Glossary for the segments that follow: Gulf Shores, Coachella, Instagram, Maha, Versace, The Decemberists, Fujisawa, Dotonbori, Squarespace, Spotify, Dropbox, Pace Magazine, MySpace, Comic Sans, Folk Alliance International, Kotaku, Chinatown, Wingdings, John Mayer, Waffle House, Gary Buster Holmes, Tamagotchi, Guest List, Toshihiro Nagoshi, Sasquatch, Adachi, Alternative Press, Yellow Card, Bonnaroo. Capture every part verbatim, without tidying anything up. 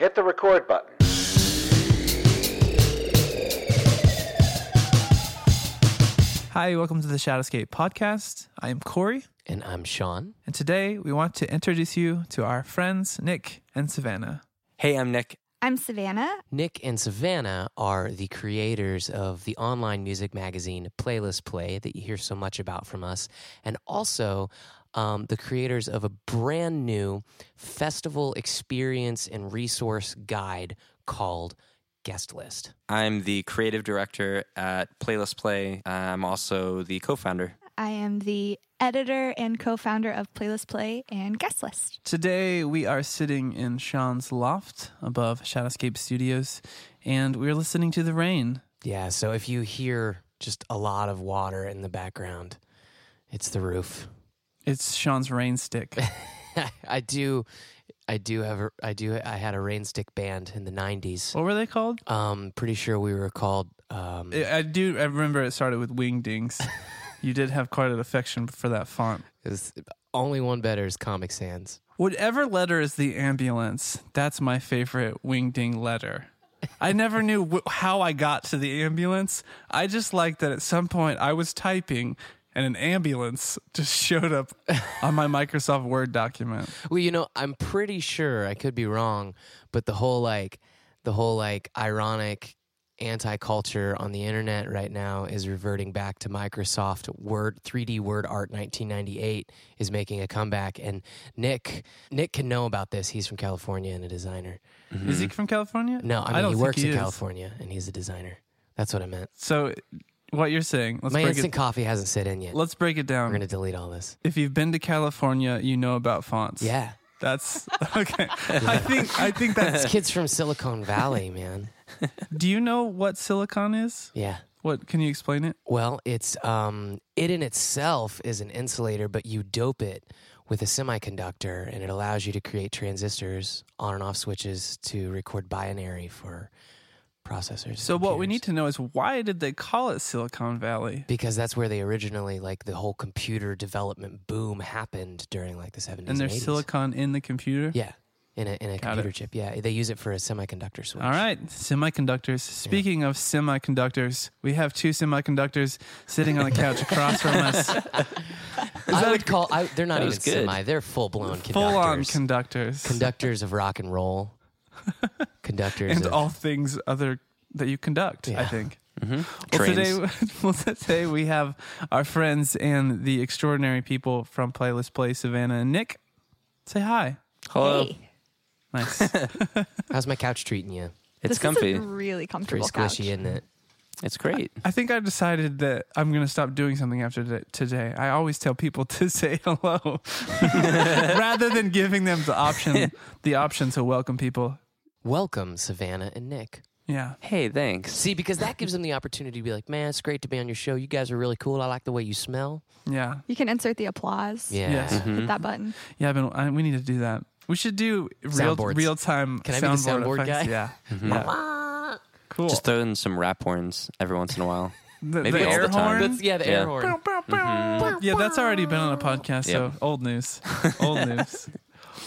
Hit the record button. Hi, welcome to the Shadowscape podcast. I am Corey. And I'm Sean. And today we want to introduce you to our friends, Nick and Savannah. Hey, I'm Nick. I'm Savannah. Nick and Savannah are the creators of the online music magazine Playlist Play that you hear so much about from us, and also Um, the creators of a brand new festival experience and resource guide called Guest List. I'm the creative director at Playlist Play. I'm also the co-founder. I am the editor and co-founder of Playlist Play and Guest List. Today we are sitting in Sean's loft above Shadowscape Studios, and we're listening to the rain. Yeah, so if you hear just a lot of water in the background, it's the roof. It's Sean's rain stick. I do, I do have, a, I do. I had a rain stick band in the nineties. What were they called? Um, pretty sure we were called. Um, I, I do. I remember it started with Wingdings. You did have quite an affection for that font. It was, only one better is Comic Sans. Whatever letter is the ambulance, that's my favorite Wingding letter. I never knew w- how I got to the ambulance. I just liked that at some point I was typing, and an ambulance just showed up on my Microsoft Word document. Well, you know, I'm pretty sure, I could be wrong, but the whole like, the whole like ironic anti-culture on the internet right now is reverting back to Microsoft Word. three D Word Art nineteen ninety-eight is making a comeback, and Nick Nick can know about this. He's from California and a designer. Mm-hmm. Is he from California? No, I mean I he works he in is. California and he's a designer. That's what I meant. So. What you're saying. Let's My break instant it. coffee hasn't set in yet. Let's break it down. We're going to delete all this. If you've been to California, you know about fonts. Yeah. That's, okay. Yeah. I think I think that's... It's kids from Silicon Valley, man. Do you know what silicon is? Yeah. What, can you explain it? Well, it's, um, it in itself is an insulator, but you dope it with a semiconductor, and it allows you to create transistors, on and off switches, to record binary for processors. So what we need to know is, why did they call it Silicon Valley? Because that's where they originally, like, the whole computer development boom happened during like the seventies and eighties. And there's silicon in the computer? Yeah. In a in a Got computer it. chip. Yeah. They use it for a semiconductor switch. All right. Semiconductors. Speaking yeah. of semiconductors, we have two semiconductors sitting on the couch across from us. I would call, I, they're not even good. semi, they're full-blown conductors. Full-on conductors. Conductors of rock and roll. Conductors and of, all things other that you conduct, yeah. I think. Mm-hmm. Well, today, well, today we have our friends and the extraordinary people from Playlist Play, Savannah and Nick. Say hi. Hello. Hey. Nice. How's my couch treating you? It's this comfy. Is a really comfortable Pretty couch. Squishy, isn't it? It's great. I think I've decided that I'm going to stop doing something after today. I always tell people to say hello rather than giving them the option, the option to welcome people. Welcome, Savannah and Nick. Yeah. Hey, thanks. See, because that gives them the opportunity to be like, man, it's great to be on your show. You guys are really cool. I like the way you smell. Yeah. You can insert the applause. Yeah. Yes. Mm-hmm. Hit that button. Yeah, I've been, I, we need to do that. We should do real, real-time can soundboard, I be the soundboard effects. Guy? Yeah. Mm-hmm. Yeah. Cool. Just throw in some rap horns every once in a while. The, Maybe the air the horn? That's, yeah, the yeah. air horn. Mm-hmm. Yeah, that's already been on a podcast, so yep. old news. Old news.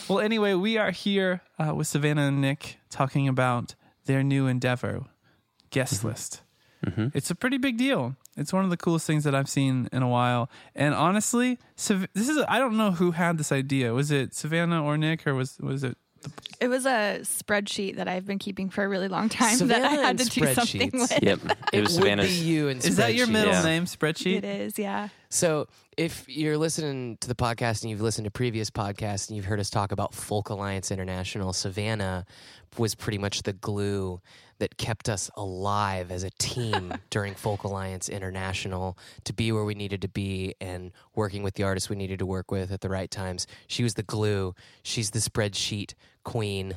Well, anyway, we are here uh, with Savannah and Nick talking about their new endeavor, Guest mm-hmm. List. Mm-hmm. It's a pretty big deal. It's one of the coolest things that I've seen in a while. And honestly, Sav- this is I don't know who had this idea. Was it Savannah or Nick, or was was it? The- it was a spreadsheet that I've been keeping for a really long time Savannah that I had to do something with. Yep, it was Savannah's. Would be you and is that your middle yeah. name, Spreadsheet? It is, yeah. So if you're listening to the podcast and you've listened to previous podcasts and you've heard us talk about Folk Alliance International, Savannah was pretty much the glue that kept us alive as a team during Folk Alliance International to be where we needed to be and working with the artists we needed to work with at the right times. She was the glue. She's the spreadsheet queen,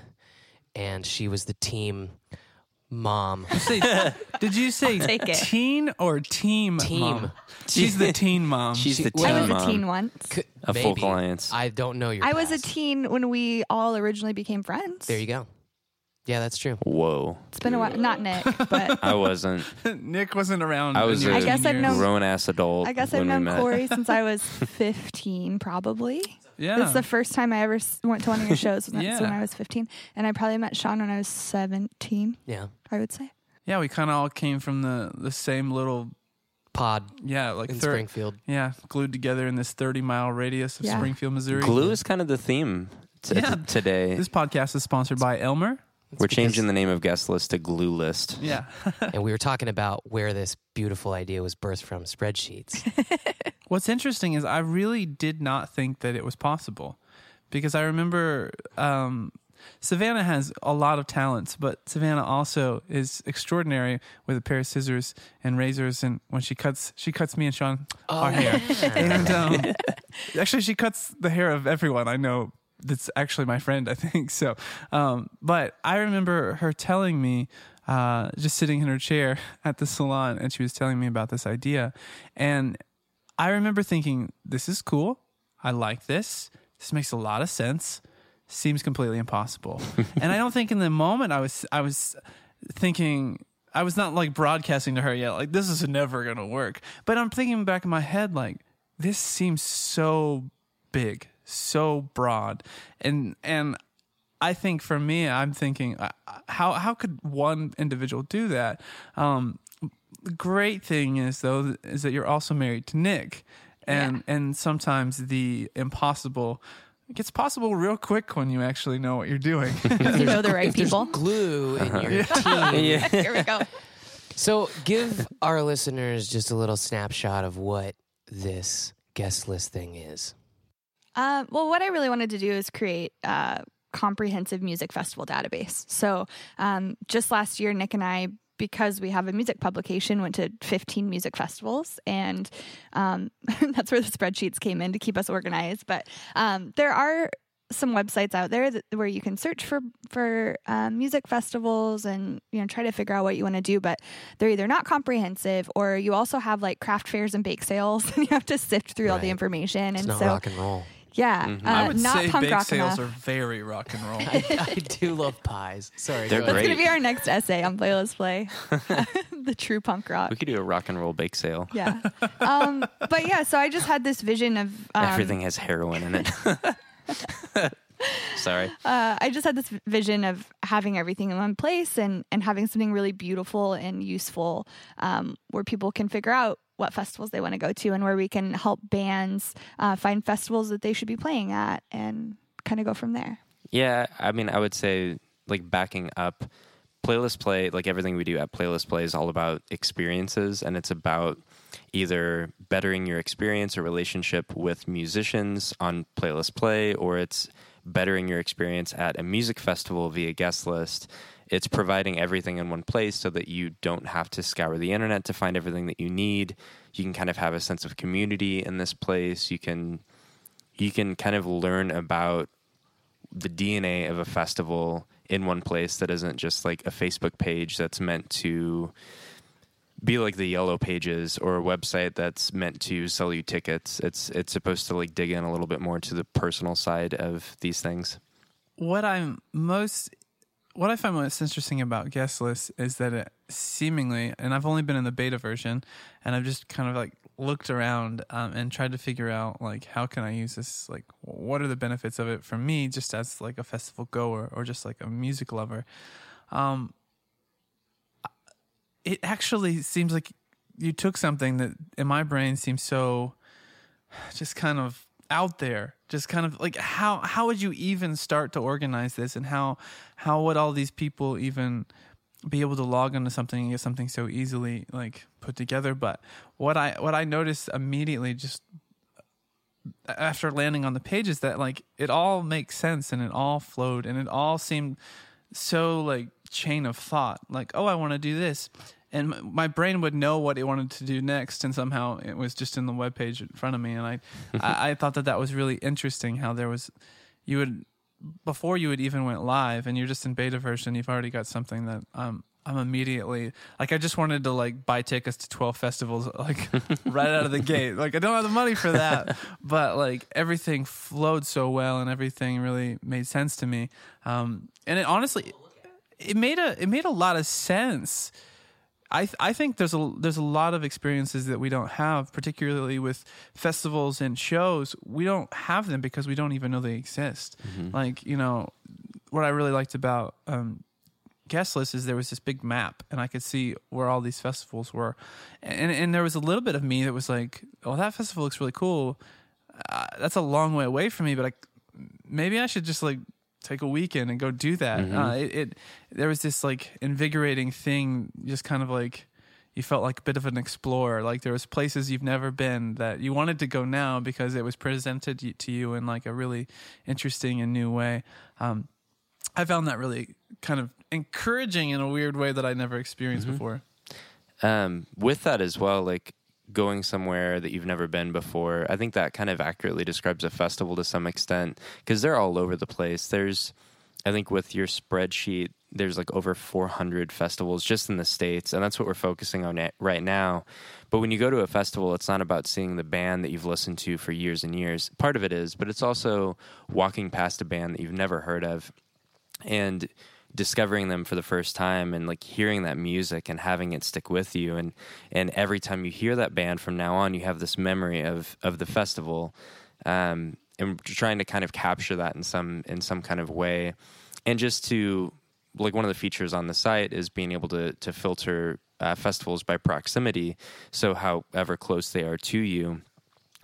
and she was the team mom. Did you say teen or team? Team. Mom? She's the teen mom. She's the teen. I was mom. a teen once. Could, a maybe. Folk Alliance. I don't know your. I past. was a teen when we all originally became friends. There you go. Yeah, that's true. Whoa. It's been a while. Not Nick, but I wasn't. Nick wasn't around. I was a grown ass adult. I guess I've known Corey since I was fifteen, probably. Yeah. It's the first time I ever went to one of your shows. When, yeah. was when I was fifteen. And I probably met Sean when I was seventeen. Yeah. I would say. Yeah, we kind of all came from the, the same little... pod. Yeah, like in thir- Springfield. Yeah, glued together in this thirty-mile radius of yeah. Springfield, Missouri. Glue is kind of the theme t- yeah. t- today. This podcast is sponsored by Elmer. It's we're changing the name of Guest List to Glue List. Yeah. And we were talking about where this beautiful idea was birthed from, spreadsheets. What's interesting is I really did not think that it was possible, because I remember um, Savannah has a lot of talents, but Savannah also is extraordinary with a pair of scissors and razors. And when she cuts, she cuts me and Sean oh. our hair. And um, actually, she cuts the hair of everyone I know. That's actually my friend, I think. So, um, but I remember her telling me, uh, just sitting in her chair at the salon, and she was telling me about this idea. And I remember thinking, this is cool. I like this. This makes a lot of sense. Seems completely impossible. And I don't think in the moment I was, I was thinking, I was not like broadcasting to her yet, like, this is never going to work. But I'm thinking back in my head, like, this seems so big. So broad, and and I think for me, I'm thinking, uh, how how could one individual do that? Um, the great thing is though is that you're also married to Nick, and yeah. and sometimes the impossible gets possible real quick when you actually know what you're doing. You know the right people. There's glue in your yeah. team. Yeah. Here we go. So give our listeners just a little snapshot of what this guest list thing is. Uh, well, what I really wanted to do is create a comprehensive music festival database. So um, just last year, Nick and I, because we have a music publication, went to fifteen music festivals. And um, that's where the spreadsheets came in to keep us organized. But um, there are some websites out there that, where you can search for, for um, music festivals and, you know, try to figure out what you want to do, but they're either not comprehensive, or you also have like craft fairs and bake sales, and you have to sift through right. all the information. It's and not so, rock and roll. Yeah, mm-hmm. uh, I would not say punk bake rock sales enough. Are very rock and roll. I, I do love pies. Sorry, they're go great. That's going to be our next essay on Playlist Play, the true punk rock. We could do a rock and roll bake sale. Yeah, um, but yeah, so I just had this vision of um, everything has heroin in it. Sorry. Uh, I just had this vision of having everything in one place, and and having something really beautiful and useful um, where people can figure out what festivals they want to go to, and where we can help bands uh, find festivals that they should be playing at, and kind of go from there. Yeah. I mean, I would say, like, backing up, Playlist Play, like everything we do at Playlist Play is all about experiences, and it's about either bettering your experience or relationship with musicians on Playlist Play, or it's bettering your experience at a music festival via Guest List. It's providing everything in one place so that you don't have to scour the internet to find everything that you need. You can kind of have a sense of community in this place. You can you can kind of learn about the D N A of a festival in one place that isn't just like a Facebook page that's meant to be like the Yellow Pages, or a website that's meant to sell you tickets. It's it's supposed to like dig in a little bit more to the personal side of these things. What I'm most... What I find most interesting about Guest List is that it seemingly, and I've only been in the beta version, and I've just kind of like looked around um, and tried to figure out like, how can I use this? Like, what are the benefits of it for me, just as like a festival goer, or just like a music lover? Um, it actually seems like you took something that in my brain seems so just kind of out there. Just kind of like, how how would you even start to organize this, and how how would all these people even be able to log into something and get something so easily like put together? But what I what I noticed immediately just after landing on the page is that like it all makes sense, and it all flowed, and it all seemed so like chain of thought. Like, oh, I want to do this. And my brain would know what it wanted to do next, and somehow it was just in the webpage in front of me. And I, I, I thought that that was really interesting. How there was, you would before you had even went live, and you're just in beta version, you've already got something that um, I'm immediately like. I just wanted to like buy tickets to twelve festivals like right out of the gate. Like, I don't have the money for that, but like everything flowed so well, and everything really made sense to me. Um, and it honestly, it made a it made a lot of sense. I th- I think there's a there's a lot of experiences that we don't have, particularly with festivals and shows. We don't have them because we don't even know they exist. Mm-hmm. Like, you know, what I really liked about um, Guest List is there was this big map, and I could see where all these festivals were, and and there was a little bit of me that was like, oh, that festival looks really cool. Uh, that's a long way away from me, but I, maybe I should just like take a weekend and go do that. Mm-hmm. Uh, it, it there was this like invigorating thing, just kind of like you felt like a bit of an explorer. Like there was places you've never been that you wanted to go now because it was presented to you in like a really interesting and new way. Um, I found that really kind of encouraging in a weird way that I never experienced mm-hmm. before. Um, with that as well, like going somewhere that you've never been before, I think that kind of accurately describes a festival to some extent, because they're all over the place. There's, I think with your spreadsheet, there's like over four hundred festivals just in the States, and that's what we're focusing on right now. But when you go to a festival, it's not about seeing the band that you've listened to for years and years. Part of it is, but it's also walking past a band that you've never heard of and discovering them for the first time, and like hearing that music and having it stick with you, and and every time you hear that band from now on, you have this memory of of the festival, um and trying to kind of capture that in some in some kind of way. And just to like, one of the features on the site is being able to to filter uh, festivals by proximity, so however close they are to you.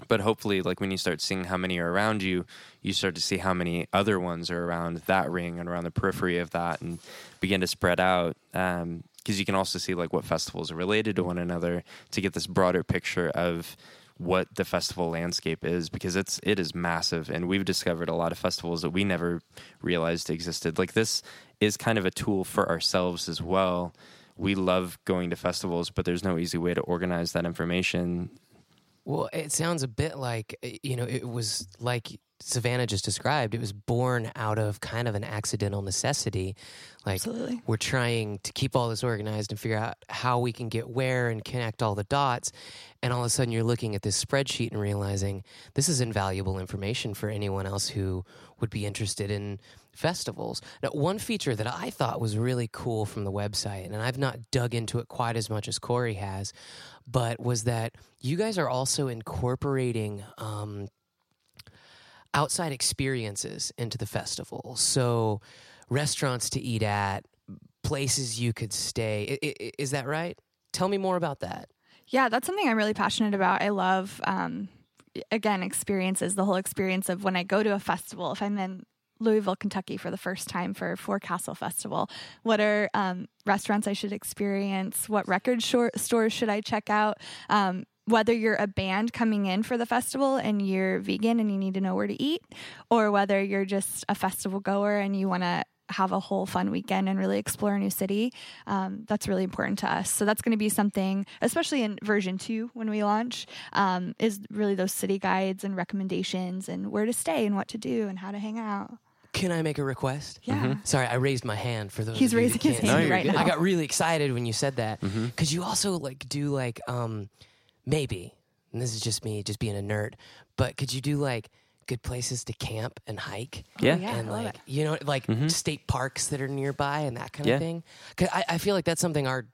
But hopefully, like when you start seeing how many are around you, you start to see how many other ones are around that ring and around the periphery of that, and begin to spread out. Um, because you can also see like what festivals are related to one another, to get this broader picture of what the festival landscape is, because it's it is massive, and we've discovered a lot of festivals that we never realized existed. Like this is kind of a tool for ourselves as well. We love going to festivals, but there's no easy way to organize that information. Well, it sounds a bit like, you know, it was like Savannah just described. It was born out of kind of an accidental necessity. Like, absolutely, we're trying to keep all this organized and figure out how we can get where and connect all the dots. And all of a sudden you're looking at this spreadsheet and realizing this is invaluable information for anyone else who would be interested in festivals. Now, one feature that I thought was really cool from the website, and I've not dug into it quite as much as Corey has, but was that you guys are also incorporating um, outside experiences into the festival. So restaurants to eat at, places you could stay. I, I, is that right? Tell me more about that. Yeah, that's something I'm really passionate about. I love, um, again, experiences, the whole experience of when I go to a festival, if I'm in Louisville, Kentucky for the first time for Forecastle Festival, what are um, restaurants I should experience? What record shor- stores should I check out? Um, whether you're a band coming in for the festival and you're vegan and you need to know where to eat, or whether you're just a festival goer and you want to have a whole fun weekend and really explore a new city, um, that's really important to us. So that's going to be something, especially in version two when we launch, um, is really those city guides and recommendations and where to stay and what to do and how to hang out. Can I make a request? Yeah. Mm-hmm. Sorry, I raised my hand for those. He's raising his hand right now. I got really excited when you said that, because mm-hmm. you also like do like um, maybe, and this is just me, just being a nerd, but could you do like good places to camp and hike? Yeah, oh, yeah, and like you know, like mm-hmm. state parks that are nearby and that kind yeah. of thing. Because I, I feel like that's something our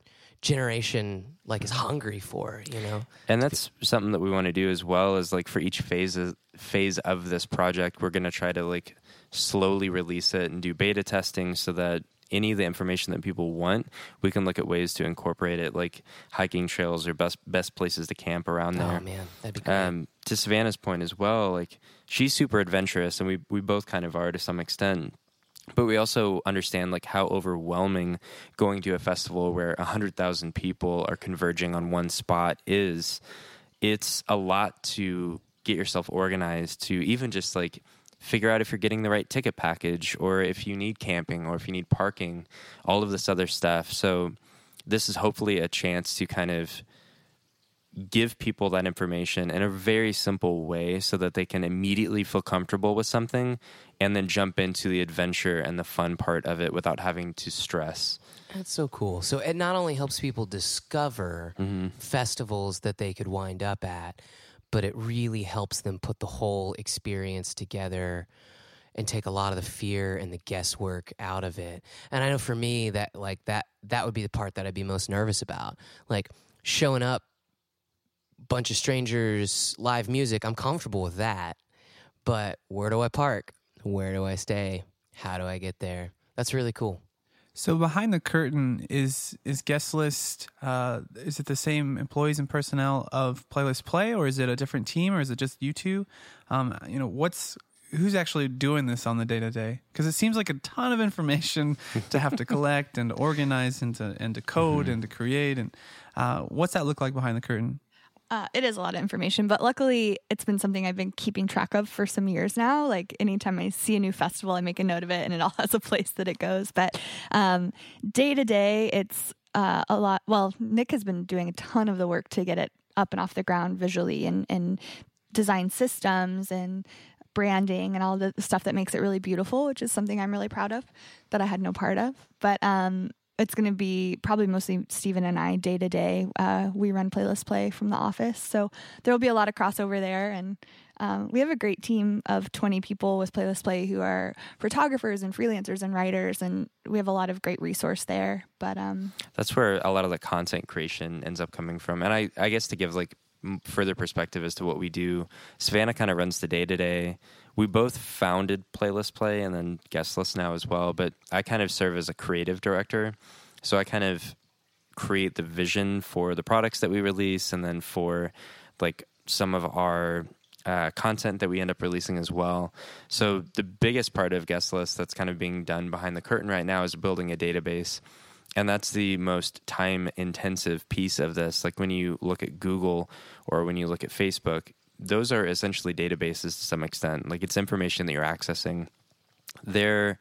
generation like is hungry for, you know. And that's something that we want to do as well, is like for each phase of, phase of this project, we're going to try to like slowly release it and do beta testing, so that any of the information that people want, we can look at ways to incorporate it, like hiking trails or best best places to camp around there. Oh man, that'd be great. Um, to Savannah's point as well, like she's super adventurous, and we we both kind of are to some extent. But we also understand like how overwhelming going to a festival where one hundred thousand people are converging on one spot is. It's a lot to get yourself organized, to even just like figure out if you're getting the right ticket package, or if you need camping, or if you need parking, all of this other stuff. So this is hopefully a chance to kind of give people that information in a very simple way, so that they can immediately feel comfortable with something and then jump into the adventure and the fun part of it without having to stress. That's so cool. So it not only helps people discover mm-hmm. festivals that they could wind up at, but it really helps them put the whole experience together and take a lot of the fear and the guesswork out of it. And I know for me that like that that would be the part that I'd be most nervous about. Like showing up, bunch of strangers, live music, I'm comfortable with that. But where do I park? Where do I stay? How do I get there? That's really cool. So behind the curtain is is Guest List. Uh, is it the same employees and personnel of Playlist Play, or is it a different team, or is it just you two? Um, you know, what's who's actually doing this on the day to day? Because it seems like a ton of information to have to collect and to organize and to and to code mm-hmm. and to create. And uh, what's that look like behind the curtain? Uh, it is a lot of information, but luckily it's been something I've been keeping track of for some years now. Like anytime I see a new festival, I make a note of it and it all has a place that it goes. But um, day to day, it's uh, a lot. Well, Nick has been doing a ton of the work to get it up and off the ground visually and, and design systems and branding and all the stuff that makes it really beautiful, which is something I'm really proud of that I had no part of. But um it's going to be probably mostly Steven and I day to day. Uh, we run Playlist Play from the office. So there will be a lot of crossover there. And um, we have a great team of twenty people with Playlist Play who are photographers and freelancers and writers. And we have a lot of great resource there. But um, that's where a lot of the content creation ends up coming from. And I, I guess to give like further perspective as to what we do, Savannah kind of runs the day to day. We both founded Playlist Play and then Guest List now as well, but I kind of serve as a creative director. So I kind of create the vision for the products that we release and then for like some of our uh, content that we end up releasing as well. So the biggest part of Guest List that's kind of being done behind the curtain right now is building a database. And that's the most time-intensive piece of this. Like when you look at Google or when you look at Facebook, those are essentially databases to some extent. Like it's information that you're accessing. They're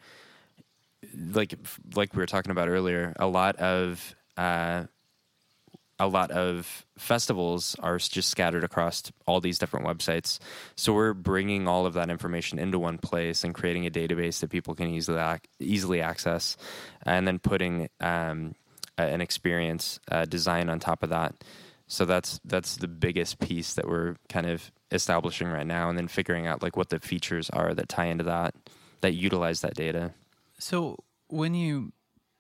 like like we were talking about earlier. A lot of uh, a lot of festivals are just scattered across all these different websites. So we're bringing all of that information into one place and creating a database that people can easily ac- easily access, and then putting um, an experience uh, design on top of that. So that's that's the biggest piece that we're kind of establishing right now, and then figuring out like what the features are that tie into that, that utilize that data. So when you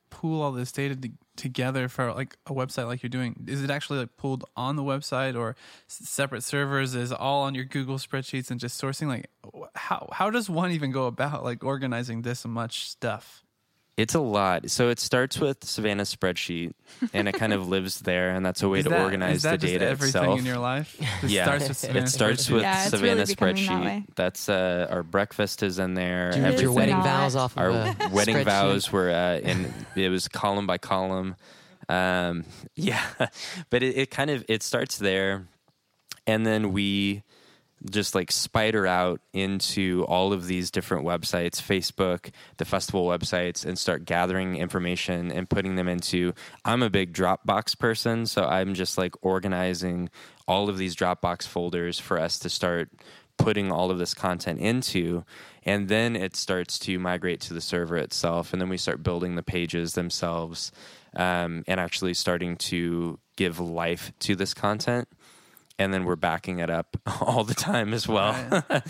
pool all this data to- together for like a website like you're doing, is it actually like pooled on the website or s- separate servers? Is it all on your Google spreadsheets and just sourcing? Like how how does one even go about like organizing this much stuff? It's a lot. So it starts with Savannah's spreadsheet, and it kind of lives there, and that's a way that, to organize the data itself. Is that just everything in your life? It yeah, starts with Savannah's it starts with yeah, Savannah's really spreadsheet. That that's uh, our breakfast is in there. Do you get your wedding vows off of our a wedding vows were uh, in. It was column by column. Um, yeah, but it, it kind of it starts there, and then we just like spider out into all of these different websites, Facebook, the festival websites, and start gathering information and putting them into, I'm a big Dropbox person, so I'm just like organizing all of these Dropbox folders for us to start putting all of this content into, and then it starts to migrate to the server itself, and then we start building the pages themselves, um, and actually starting to give life to this content. And then we're backing it up all the time as well. Right.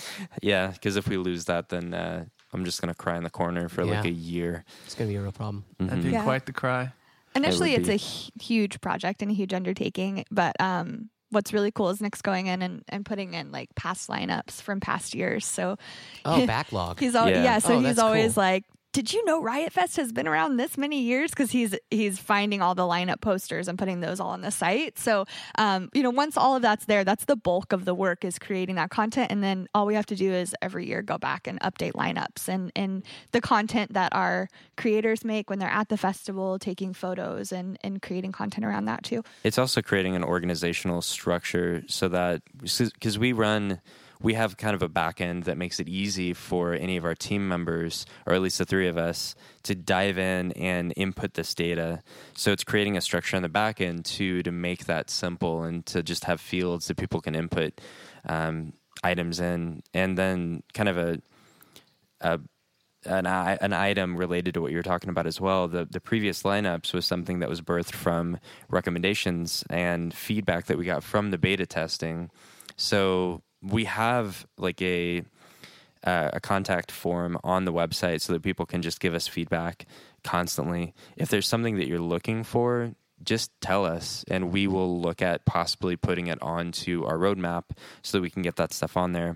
Yeah, because if we lose that, then uh, I'm just going to cry in the corner for yeah. like a year. It's going to be a real problem. Mm-hmm. That'd be yeah. quite the cry. Initially, it it's be. a hu- huge project and a huge undertaking. But um, what's really cool is Nick's going in and, and putting in like past lineups from past years. So oh, he, backlog. He's al- yeah. yeah, so oh, he's always cool. like, did you know Riot Fest has been around this many years? Because he's he's finding all the lineup posters and putting those all on the site. So, um, you know, once all of that's there, that's the bulk of the work is creating that content. And then all we have to do is every year go back and update lineups and, and the content that our creators make when they're at the festival, taking photos and, and creating content around that too. It's also creating an organizational structure so that, because we run... we have kind of a back end that makes it easy for any of our team members, or at least the three of us, to dive in and input this data. So it's creating a structure on the back end too, to make that simple and to just have fields that people can input um, items in, and then kind of a, a an, an item related to what you were talking about as well. The the previous lineups was something that was birthed from recommendations and feedback that we got from the beta testing. So we have like a uh, a contact form on the website so that people can just give us feedback constantly. If there's something that you're looking for, just tell us and we will look at possibly putting it onto our roadmap so that we can get that stuff on there.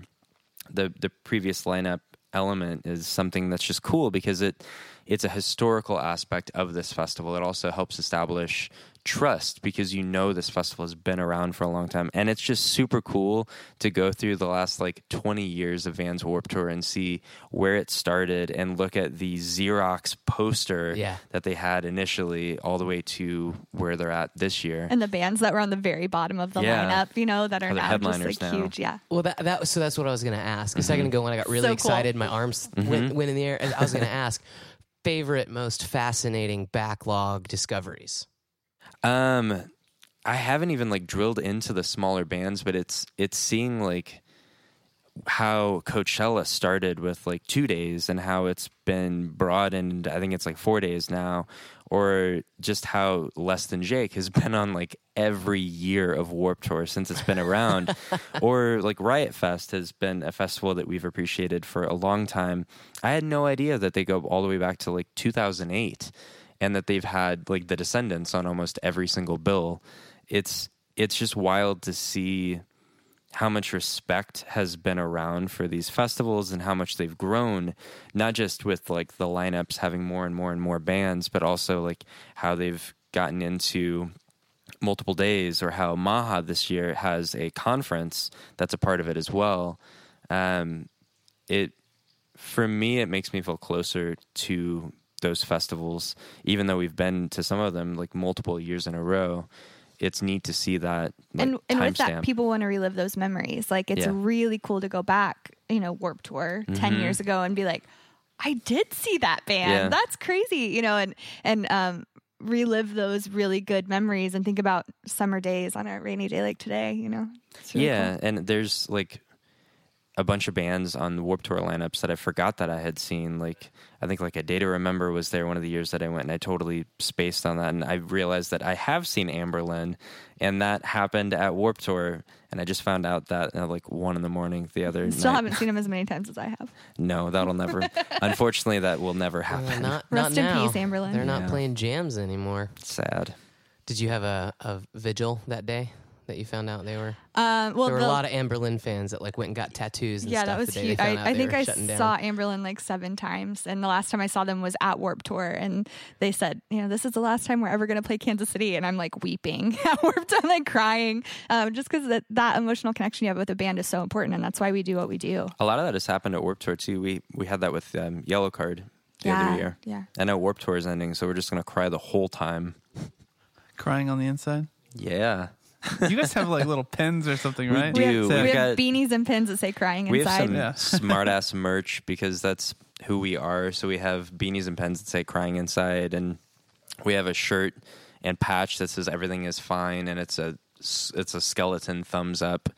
The the previous lineup element is something that's just cool because it it's a historical aspect of this festival. It also helps establish trust because you know this festival has been around for a long time, and it's just super cool to go through the last like twenty years of Vans Warped Tour and see where it started and look at the Xerox poster yeah. that they had initially all the way to where they're at this year, and the bands that were on the very bottom of the yeah. lineup, you know, that are now headliners just like now. huge. Yeah. Well, that, that was, so that's what I was going to ask mm-hmm. a second ago when I got really so excited, cool. my arms mm-hmm. went, went in the air. I was going to ask favorite, most fascinating backlog discoveries. Um, I haven't even like drilled into the smaller bands, but it's, it's seeing like how Coachella started with like two days and how it's been broadened. I think it's like four days now, or just how Less Than Jake has been on like every year of Warped Tour since it's been around or like Riot Fest has been a festival that we've appreciated for a long time. I had no idea that they go all the way back to like two thousand eight. And that they've had like the Descendents on almost every single bill. It's it's just wild to see how much respect has been around for these festivals and how much they've grown, not just with like the lineups having more and more and more bands, but also like how they've gotten into multiple days, or how Maha this year has a conference that's a part of it as well. Um, it for me, it makes me feel closer to those festivals, even though we've been to some of them like multiple years in a row. It's neat to see that like, and, and with stamp. that people want to relive those memories. Like it's yeah. really cool to go back, you know, Warped Tour mm-hmm. ten years ago and be like, I did see that band. Yeah. That's crazy. You know, and, and, um, relive those really good memories and think about summer days on a rainy day like today, you know? Really yeah. Cool. And there's like a bunch of bands on the Warped Tour lineups that I forgot that I had seen. Like, I think like A Day to Remember was there one of the years that I went, and I totally spaced on that. And I realized that I have seen Amberlynn, and that happened at Warped Tour. And I just found out that at like one in the morning the other night. Still haven't seen him as many times as I have. No, that'll never. Unfortunately, that will never happen. Well, not, Rest not in now. Peace, Amberlynn. They're not yeah. playing jams anymore. Sad. Did you have a, a vigil that day? That you found out they were um, well, there were the, a lot of Amberlynn fans that like went and got tattoos and yeah, stuff. Yeah, that was huge. I, I think I saw Amberlynn like seven times, and the last time I saw them was at Warped Tour, and they said, you know, this is the last time we're ever going to play Kansas City, and I'm like weeping at Warped Tour, I'm like crying, um, just because that, that emotional connection you have with a band is so important, and that's why we do what we do. A lot of that has happened at Warped Tour too. We we had that with um, Yellow Card the yeah, other year. Yeah, I know Warped Tour is ending, so we're just going to cry the whole time. Crying on the inside. Yeah. You guys have like little pins or something, right? We do. So we have got, beanies and pins that say crying we inside. We have some yeah. smart-ass merch because that's who we are. So we have beanies and pins that say crying inside. And we have a shirt and patch that says everything is fine. And it's a, it's a skeleton thumbs up.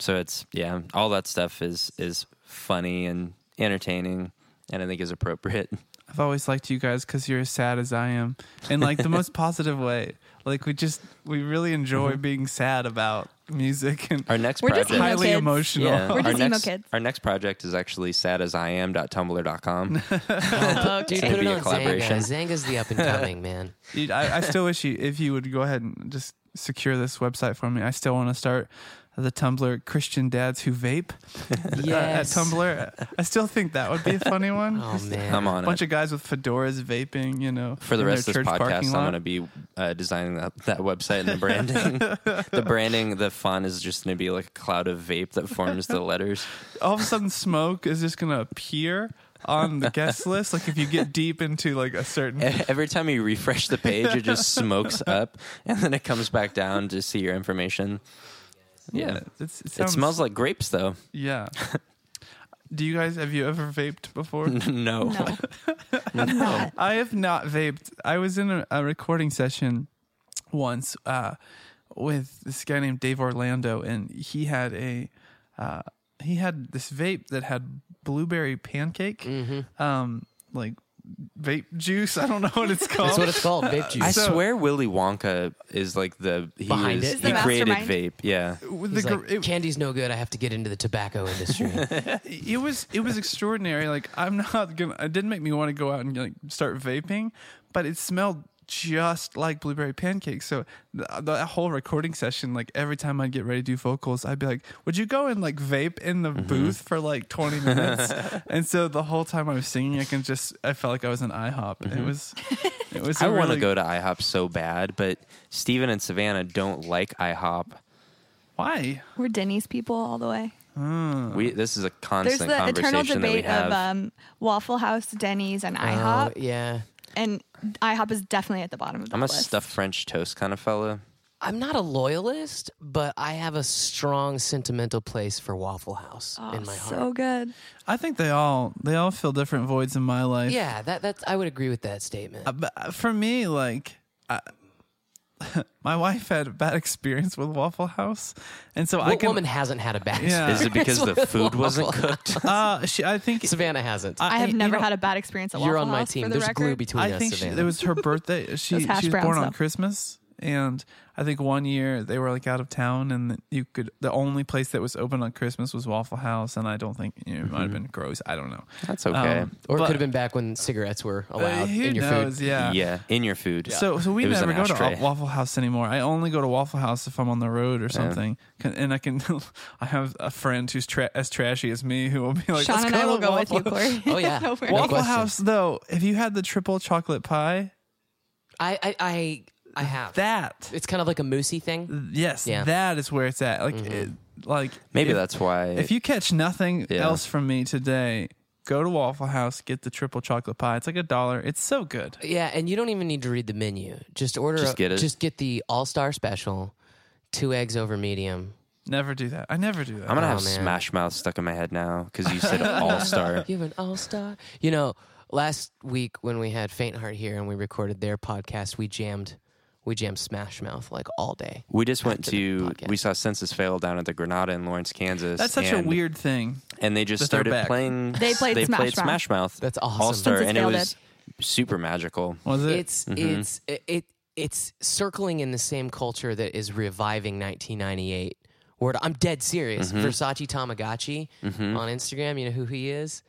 So it's, yeah, all that stuff is, is funny and entertaining and I think is appropriate. I've always liked you guys because you're as sad as I am. In like the most positive way. Like, we just, we really enjoy mm-hmm. being sad about music. And our next project is highly kids. emotional. Yeah. We're just our emo next, kids. Our next project is actually sad as I am dot tumblr dot com. Oh, dude, put it on Zanga. Zanga's the up and coming, man. Dude, I, I still wish you, if you would go ahead and just secure this website for me. I still want to start the Tumblr Christian Dads Who Vape yes. uh, at Tumblr. I still think that would be a funny one. Oh, man. I'm on it. A bunch of guys with fedoras vaping, you know. For the rest of this podcast, I'm going to be uh, designing that, that website and the branding. The branding, the font is just going to be like a cloud of vape that forms the letters. All of a sudden, smoke is just going to appear on the guest list. Like if you get deep into like a certain, every time you refresh the page, it just smokes up and then it comes back down to see your information. Yeah, it's, it, sounds, it smells like grapes though. Yeah. Do you guys, have you ever vaped before? No, no. No. I have not vaped. I was in a, a recording session once uh, with this guy named Dave Orlando, and he had a uh, he had this vape that had blueberry pancake, mm-hmm. um, like vape juice. I don't know what it's called. That's what it's called, vape juice. I so, swear Willy Wonka is like the... He behind is, it. He created mastermind. Vape, yeah. The, like, it, candy's no good. I have to get into the tobacco industry. it was it was extraordinary. Like, I'm not going to... It didn't make me want to go out and like start vaping, but it smelled just like blueberry pancakes. So the, the whole recording session, like every time I'd get ready to do vocals, I'd be like, would you go and like vape in the mm-hmm. booth for like twenty minutes? And so the whole time I was singing, I can just, I felt like I was in IHOP. Mm-hmm. It was, it was, I really... want to go to IHOP so bad, but Steven and Savannah don't like IHOP. Why? We're Denny's people all the way. Oh. We this is a constant There's the conversation eternal debate that we have. Of um, Waffle House, Denny's, and IHOP. Oh, yeah. And IHOP is definitely at the bottom of the list. I'm a stuffed French toast kind of fella. I'm not a loyalist, but I have a strong sentimental place for Waffle House oh, in my heart. So good. I think they all they all fill different voids in my life. Yeah, that that's I would agree with that statement. Uh, but for me, like. I, my wife had a bad experience with Waffle House, and so what I can. Woman hasn't had a bad experience? Yeah. Is it because the food wasn't cooked? Uh, she, I think Savannah hasn't. I, I have never know, had a bad experience at Waffle House. You're on my House, team. The There's record. Glue between I us. I think she, it was her birthday. She, she was born stuff. on Christmas, and I think one year they were like out of town, and you could the only place that was open on Christmas was Waffle House, and I don't think you know, it mm-hmm. might have been gross. I don't know. That's okay, um, or but, it could have been back when cigarettes were allowed uh, who in your knows, food. Yeah, yeah, in your food. Yeah. So, so we it never go ashtray. to Waffle House anymore. I only go to Waffle House if I'm on the road or something. Yeah. And I can, I have a friend who's tra- as trashy as me who will be like, Sean Let's and go I will go Waffle. with you, Corey. Oh yeah, no Waffle House though. Have you had the triple chocolate pie? I I. I I have that. It's kind of like a moussey thing. Yes, yeah. That is where it's at. Like, mm-hmm. it, like maybe if, that's why. If you catch nothing yeah. else from me today, go to Waffle House, get the triple chocolate pie. It's like a dollar. It's so good. Yeah, and you don't even need to read the menu. Just order. Just get it. Just get the All Star Special, two eggs over medium. Never do that. I never do that. I'm gonna oh, have man. Smash Mouth stuck in my head now because you said All Star. You have an All Star. You know, last week when we had Faint Heart here and we recorded their podcast, we jammed. We jammed Smash Mouth like all day. We just went to, we saw Senses Fail down at the Granada in Lawrence, Kansas. That's such and, a weird thing. And they just started playing. They played, they Smash, played Mouth. Smash Mouth. That's awesome. All-Star, and it was did. super magical. Was it? It's, mm-hmm. it's, it, it, it's circling in the same culture that is reviving nineteen ninety-eight. Word, I'm dead serious. Mm-hmm. Versace Tamagotchi mm-hmm. on Instagram, you know who he is?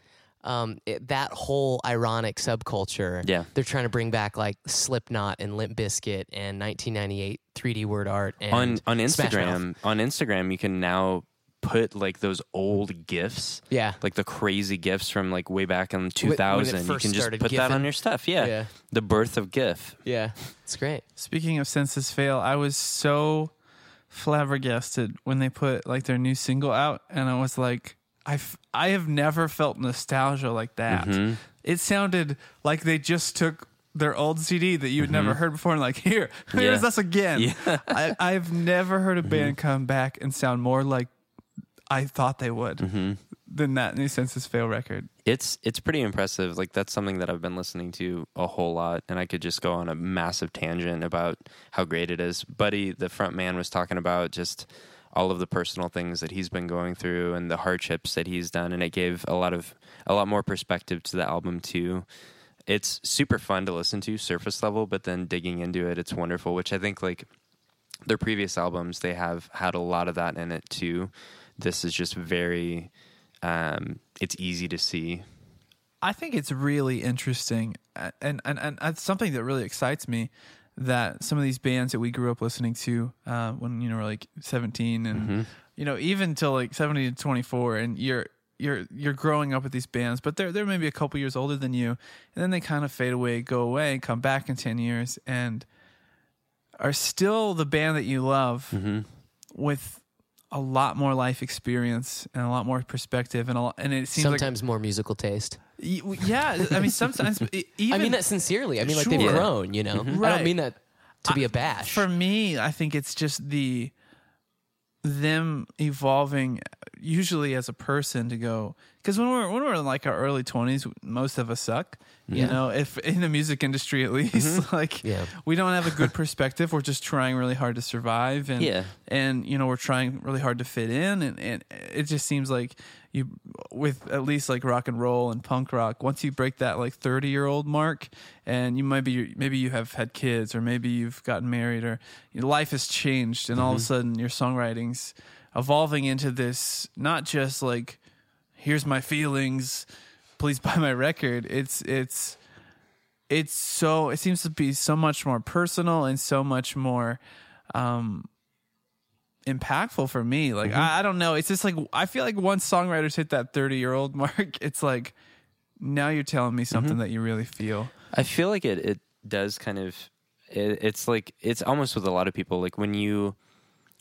Um, it, that whole ironic subculture. Yeah. They're trying to bring back like Slipknot and Limp Bizkit and nineteen ninety-eight three D word art. And on on Instagram, on Instagram, you can now put like those old GIFs. Yeah. Like the crazy GIFs from like way back in two thousand. You can just put GIFing. that on your stuff. Yeah. yeah. The birth of GIF. Yeah. It's great. Speaking of Senses Fail, I was so flabbergasted when they put like their new single out, and I was like, I've, I have never felt nostalgia like that. Mm-hmm. It sounded like they just took their old C D that you had mm-hmm. never heard before and like, here, here's yeah. us again. Yeah. I, I've never heard a band mm-hmm. come back and sound more like I thought they would mm-hmm. than that new Senses Fail record. It's it's pretty impressive. Like, that's something that I've been listening to a whole lot, and I could just go on a massive tangent about how great it is. Buddy, the front man, was talking about just all of the personal things that he's been going through and the hardships that he's done. And it gave a lot of, a lot more perspective to the album too. It's super fun to listen to surface level, but then digging into it, it's wonderful, which I think like their previous albums, they have had a lot of that in it too. This is just very, um, it's easy to see. I think it's really interesting. And, and, and it's something that really excites me, that some of these bands that we grew up listening to uh, when, you know, we're like seventeen and, mm-hmm. you know, even till like seventeen to twenty-four, and you're, you're, you're growing up with these bands, but they're, they're maybe a couple years older than you. And then they kind of fade away, go away, come back in ten years and are still the band that you love mm-hmm. with a lot more life experience and a lot more perspective. And a lot, and it seems sometimes like, more musical taste. Yeah, I mean, sometimes... Even, I mean that sincerely. I mean, like, sure. They've grown, you know? Right. I don't mean that to be I, a bash. For me, I think it's just the... them evolving usually as a person to go, because when we're when we're in like our early twenties, most of us suck. Yeah. You know, if in the music industry at least, mm-hmm. like yeah. we don't have a good perspective. We're just trying really hard to survive, and yeah. and you know we're trying really hard to fit in, and, and it just seems like you with at least like rock and roll and punk rock. Once you break that like thirty year old mark, and you might be maybe you have had kids, or maybe you've gotten married, or your life has changed, and mm-hmm. all of a sudden your songwriting's evolving into this, not just like, here's my feelings, please buy my record. It's it's it's so it seems to be so much more personal and so much more um, impactful for me. Like mm-hmm. I, I don't know. It's just like I feel like once songwriters hit that thirty year old mark, it's like now you're telling me something mm-hmm. that you really feel. I feel like it it does kind of. It, it's like it's almost with a lot of people. Like when you.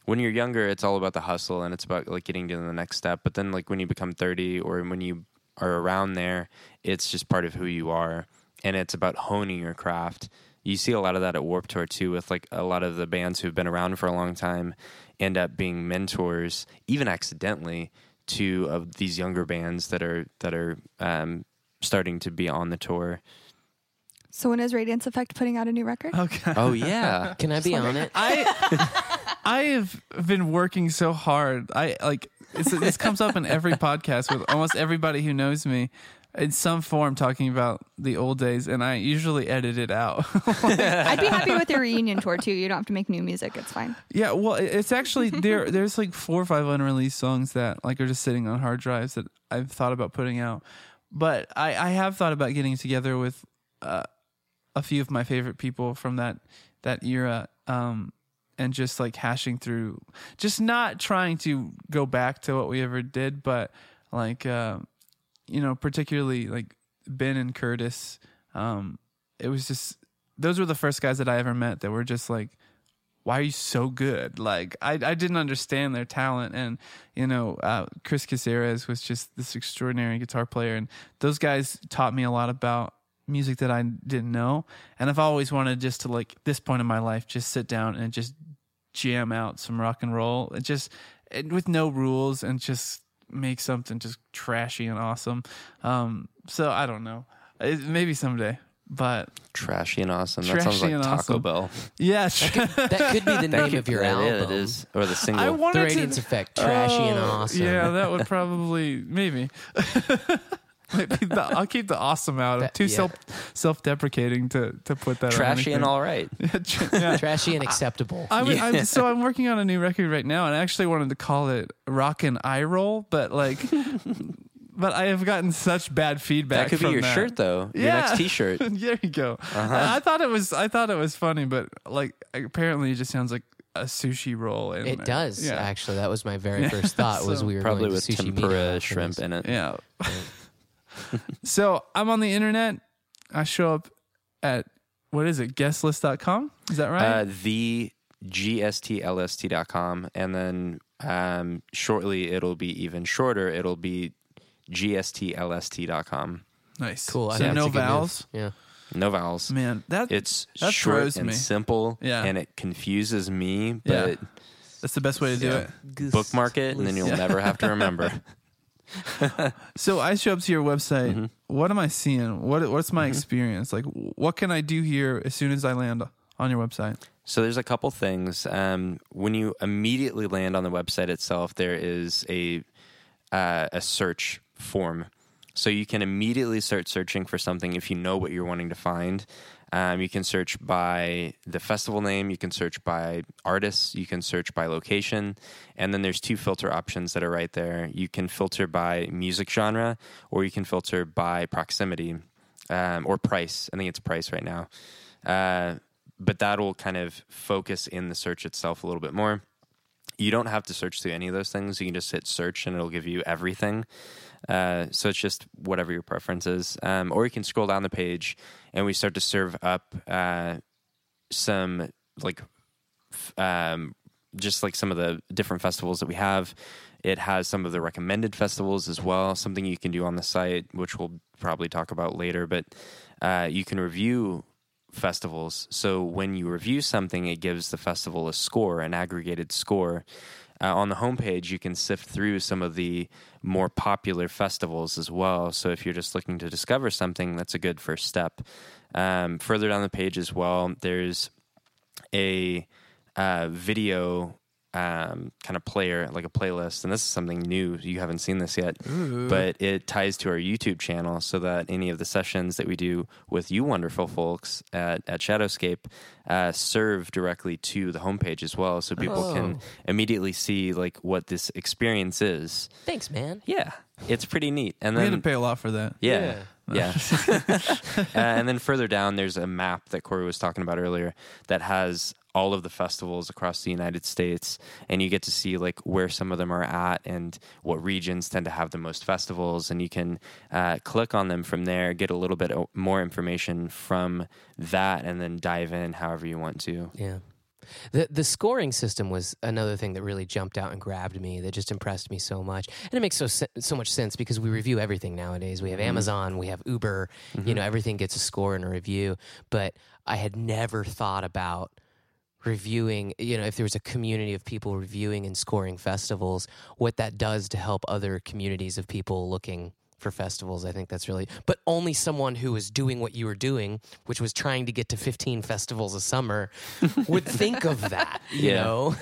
When you're younger, it's all about the hustle and it's about like getting to the next step. But then like when you become thirty or when you are around there, it's just part of who you are. And it's about honing your craft. You see a lot of that at Warped Tour too, with like a lot of the bands who've been around for a long time end up being mentors, even accidentally, to of these younger bands that are that are um, starting to be on the tour. So when is Radiance Effect putting out a new record? Okay. Oh yeah. Can I be on it? I I have been working so hard. I like it's, this comes up in every podcast with almost everybody who knows me in some form talking about the old days, and I usually edit it out. I'd be happy with a reunion tour too. You don't have to make new music. It's fine. Yeah, well, it's actually there. There's like four or five unreleased songs that like are just sitting on hard drives that I've thought about putting out. But I, I have thought about getting together with. Uh, a few of my favorite people from that, that era. Um, and just like hashing through, just not trying to go back to what we ever did, but like, um, you know, particularly like Ben and Curtis. Um, it was just, those were the first guys that I ever met that were just like, why are you so good? Like I, I didn't understand their talent. And, you know, uh, Chris Caceres was just this extraordinary guitar player. And those guys taught me a lot about music that I didn't know, and I've always wanted just to like this point in my life just sit down and just jam out some rock and roll and just and with no rules and just make something just trashy and awesome. Um, so I don't know, it, maybe someday. But trashy and awesome. That sounds like Taco awesome. Bell. Yeah, that could, that could be the name could, of your album. It is, or the single. The Radiance to, Effect. Trashy oh, and awesome. Yeah, that would probably maybe. I'll keep the awesome out. I'm too yeah. self self deprecating to, to put that. Trashy on and all right. yeah. Trashy and acceptable. I, I'm, yeah. I'm, so I'm working on a new record right now, and I actually wanted to call it Rock and Eye Roll, but like, but I have gotten such bad feedback. That could from be your that. Shirt, though. Yeah. Your next T-shirt. There you go. Uh-huh. I thought it was. I thought it was funny, but like, apparently, it just sounds like a sushi roll. In it there. Does yeah. actually. That was my very yeah. first thought. So was we were probably going to with sushi tempura shrimp in it. Yeah. yeah. So I'm on the internet. I show up at, what is it, guest list dot com? Is that right? Uh, the g s t l s t dot com. And then um, shortly, it'll be even shorter. It'll be g s t l s t dot com. Nice. Cool. So no vowels? Yeah. No vowels. Man, that it's that short and me. Simple, yeah. and it confuses me. But yeah. That's the best way to do yeah. it. Bookmark it, and then you'll yeah. never have to remember. So I show up to your website. Mm-hmm. What am I seeing? What What's my mm-hmm. experience? Like, what can I do here as soon as I land on your website? So there's a couple things. Um, when you immediately land on the website itself, there is a uh, a search form. So you can immediately start searching for something if you know what you're wanting to find. Um, you can search by the festival name. You can search by artists. You can search by location. And then there's two filter options that are right there. You can filter by music genre, or you can filter by proximity um, or price. I think it's price right now. Uh, but that'll kind of focus in the search itself a little bit more. You don't have to search through any of those things. You can just hit search and it'll give you everything. Uh, so it's just whatever your preference is. Um, or you can scroll down the page and we start to serve up uh, some like um, just like some of the different festivals that we have. It has some of the recommended festivals as well, something you can do on the site, which we'll probably talk about later. But uh, you can review festivals. So when you review something, it gives the festival a score, an aggregated score. Uh, on the homepage, you can sift through some of the more popular festivals as well. So if you're just looking to discover something, that's a good first step. Um, further down the page as well, there's a uh, video um, kind of player, like a playlist. And this is something new. You haven't seen this yet. Ooh. But it ties to our YouTube channel so that any of the sessions that we do with you wonderful folks at, at Shadowscape uh, serve directly to the homepage as well. So people oh. can immediately see like what this experience is. Thanks, man. Yeah. It's pretty neat. And then, we had to pay a lot for that. Yeah. yeah. Yeah. uh, and then further down, there's a map that Corey was talking about earlier that has all of the festivals across the United States, and you get to see like where some of them are at and what regions tend to have the most festivals, and you can uh, click on them from there, get a little bit more information from that, and then dive in however you want to. Yeah. The the scoring system was another thing that really jumped out and grabbed me, that just impressed me so much. And it makes so so much sense because we review everything nowadays. We have Amazon, we have Uber, mm-hmm. you know, everything gets a score and a review. But I had never thought about reviewing, you know, if there was a community of people reviewing and scoring festivals, what that does to help other communities of people looking for festivals. I think that's really, but only someone who is doing what you were doing, which was trying to get to fifteen festivals a summer, would think of that. You yeah. know,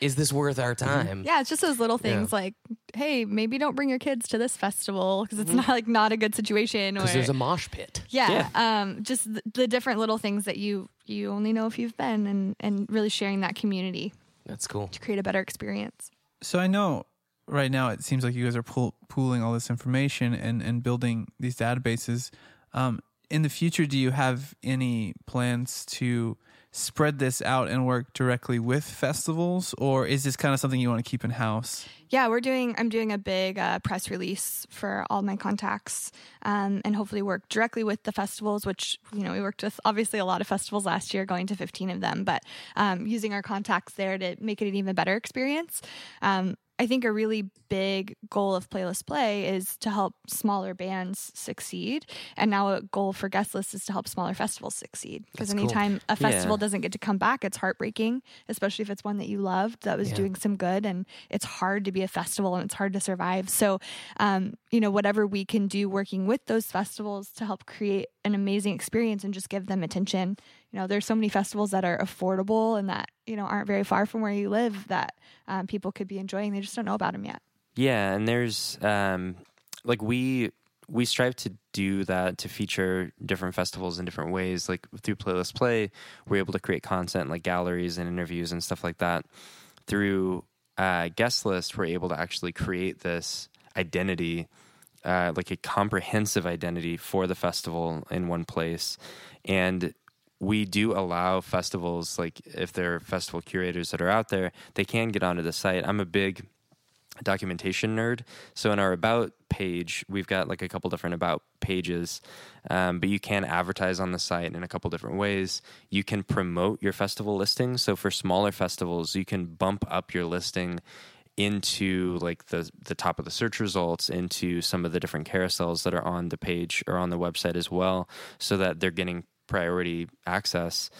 is this worth our time? Yeah, it's just those little things yeah. like, hey, maybe don't bring your kids to this festival because it's mm-hmm. not like not a good situation. Because there's a mosh pit. Yeah, yeah. Um, just the, the different little things that you you only know if you've been, and and really sharing that community. That's cool to create a better experience. So I know. Right now, it seems like you guys are pool- pooling all this information and, and building these databases. Um, in the future, do you have any plans to spread this out and work directly with festivals, or is this kind of something you want to keep in house? Yeah, we're doing. I'm doing a big uh, press release for all my contacts, um, and hopefully work directly with the festivals. Which, you know, we worked with obviously a lot of festivals last year, going to fifteen of them, but um, using our contacts there to make it an even better experience. Um, I think a really big goal of Playlist Play is to help smaller bands succeed. And now a goal for Guest List is to help smaller festivals succeed. Because anytime cool. a festival yeah. doesn't get to come back, it's heartbreaking, especially if it's one that you loved that was yeah. doing some good. And it's hard to be a festival and it's hard to survive. So, um, you know, whatever we can do working with those festivals to help create an amazing experience and just give them attention. You know, there's so many festivals that are affordable and that, you know, aren't very far from where you live that um, people could be enjoying. They just don't know about them yet. Yeah. And there's um, like we we strive to do that, to feature different festivals in different ways. Like through Playlist Play, we're able to create content like galleries and interviews and stuff like that. Through uh, Guest List, we're able to actually create this identity, uh, like a comprehensive identity for the festival in one place. And we do allow festivals, like if there are festival curators that are out there, they can get onto the site. I'm a big documentation nerd. So in our About page, we've got like a couple different About pages, um, but you can advertise on the site in a couple different ways. You can promote your festival listing. So for smaller festivals, you can bump up your listing into like the the top of the search results, into some of the different carousels that are on the page or on the website as well, so that they're getting priority access,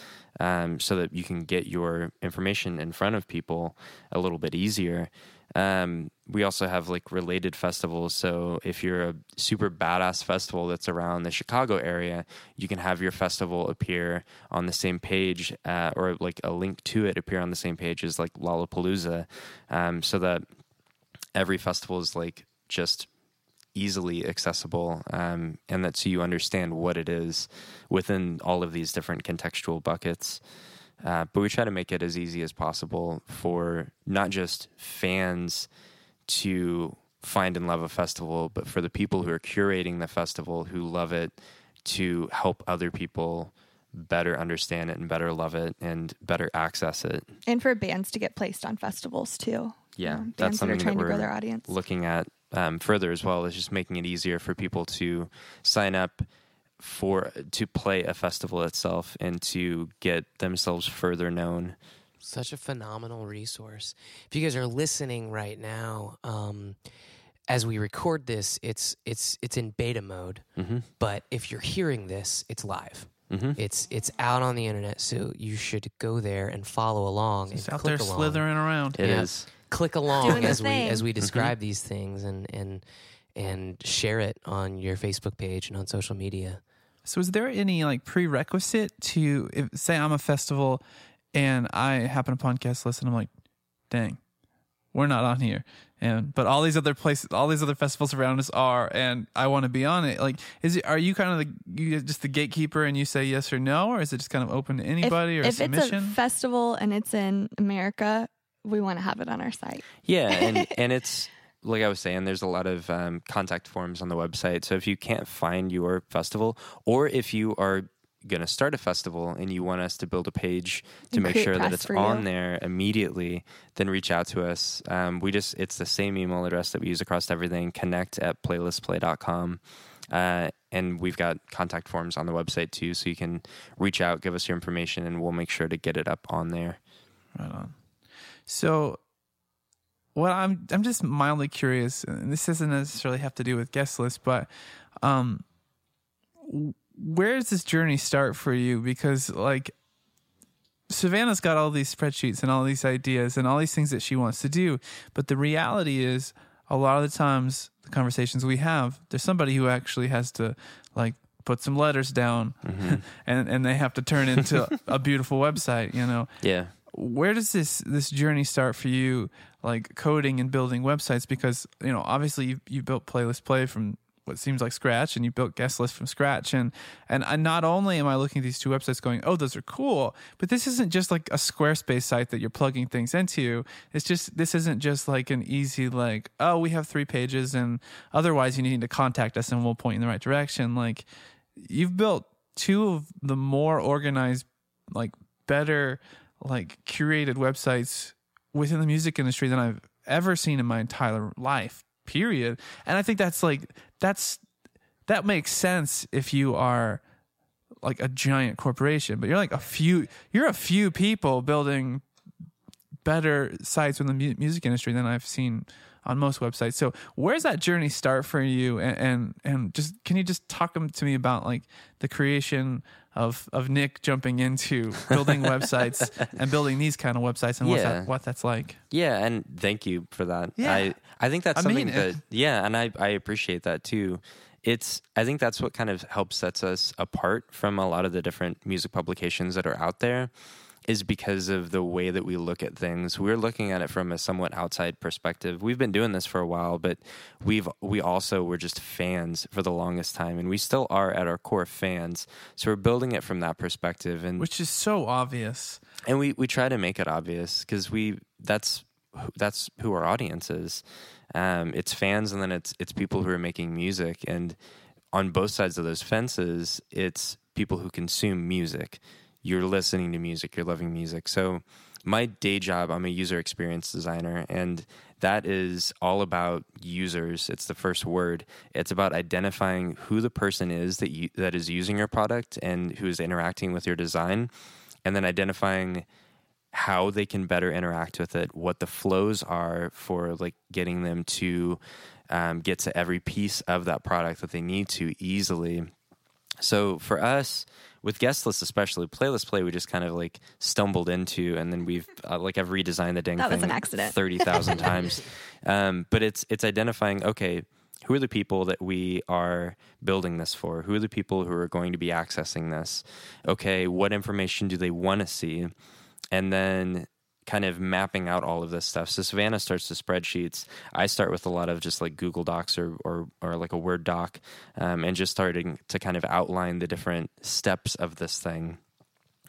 um, so that you can get your information in front of people a little bit easier. Um, we also have like related festivals. So if you're a super badass festival that's around the Chicago area, you can have your festival appear on the same page, uh, or like a link to it appear on the same page as like Lollapalooza, um, so that every festival is like just easily accessible, um, and that so you understand what it is within all of these different contextual buckets. Uh, but we try to make it as easy as possible for not just fans to find and love a festival, but for the people who are curating the festival, who love it, to help other people better understand it and better love it and better access it. And for bands to get placed on festivals too. Yeah, um, that's something that, that we're looking at um, further as well, is just making it easier for people to sign up for to play a festival itself and to get themselves further known. Such a phenomenal resource. If you guys are listening right now, um, as we record this, it's it's it's in beta mode. Mm-hmm. But if you're hearing this, it's live. Mm-hmm. It's it's out on the internet, so you should go there and follow along. It's and out click there along. Slithering around. It yeah. is. Click along Doing as we as we describe mm-hmm. these things and, and and share it on your Facebook page and on social media. So is there any like prerequisite to if, say I'm a festival and I happen upon Guest List and I'm like, dang, we're not on here. And but all these other places, all these other festivals around us are, and I want to be on it. Like, is it, are you kind of the, you just the gatekeeper, and you say yes or no, or is it just kind of open to anybody if, or if submission? If it's a festival and it's in America, we want to have it on our site. Yeah, and and it's like I was saying, there's a lot of um, contact forms on the website. So if you can't find your festival, or if you are going to start a festival and you want us to build a page to make sure that it's on there immediately, then reach out to us. Um, we just, it's the same email address that we use across everything, connect at playlist play dot com. Uh, and we've got contact forms on the website too, so you can reach out, give us your information, and we'll make sure to get it up on there. Right on. So what I'm, I'm just mildly curious, and this doesn't necessarily have to do with Guest List, but, um, w- where does this journey start for you? Because like Savannah's got all these spreadsheets and all these ideas and all these things that she wants to do. But the reality is a lot of the times the conversations we have, there's somebody who actually has to like put some letters down mm-hmm. and, and they have to turn into a beautiful website, you know? Yeah. Where does this, this journey start for you? Like coding and building websites, because, you know, obviously you, you built Playlist Play from what seems like scratch, and you built Guest List from scratch, and and I, not only am I looking at these two websites going, oh, those are cool, but this isn't just like a Squarespace site that you're plugging things into. It's just, this isn't just like an easy like, oh, we have three pages and otherwise you need to contact us and we'll point you in the right direction. Like, you've built two of the more organized, like better, like curated websites within the music industry than I've ever seen in my entire life, period. And I think that's like, that's, that makes sense if you are like a giant corporation, but you're like a few, you're a few people building better sites in the mu- music industry than I've seen on most websites. So where's that journey start for you? And, and, and just, can you just talk to me about like the creation of, of Nick jumping into building websites and building these kind of websites and yeah. what's that, what that's like. Yeah. And thank you for that. Yeah. I, I think that's I something mean, that, it, yeah. And I, I appreciate that too. It's, I think that's what kind of helps sets us apart from a lot of the different music publications that are out there, is because of the way that we look at things. We're looking at it from a somewhat outside perspective. We've been doing this for a while, but we've we also were just fans for the longest time, and we still are at our core fans. So we're building it from that perspective, and which is so obvious. And we, we try to make it obvious because we that's that's who our audience is. Um, it's fans, and then it's it's people who are making music, and on both sides of those fences, it's people who consume music. You're listening to music, you're loving music. So my day job, I'm a user experience designer, and that is all about users. It's the first word. It's about identifying who the person is that you, that is using your product and who is interacting with your design, and then identifying how they can better interact with it, what the flows are for like getting them to um, get to every piece of that product that they need to easily. So for us, with Guest List especially, Playlist Play, we just kind of like stumbled into, and then we've uh, like I've redesigned the dang that thing was an accident. thirty thousand times. Um, but it's it's identifying, okay, who are the people that we are building this for? Who are the people who are going to be accessing this? Okay, what information do they want to see? And then kind of mapping out all of this stuff. So Savannah starts the spreadsheets. I start with a lot of just like Google Docs or or, or like a Word doc, um, and just starting to kind of outline the different steps of this thing.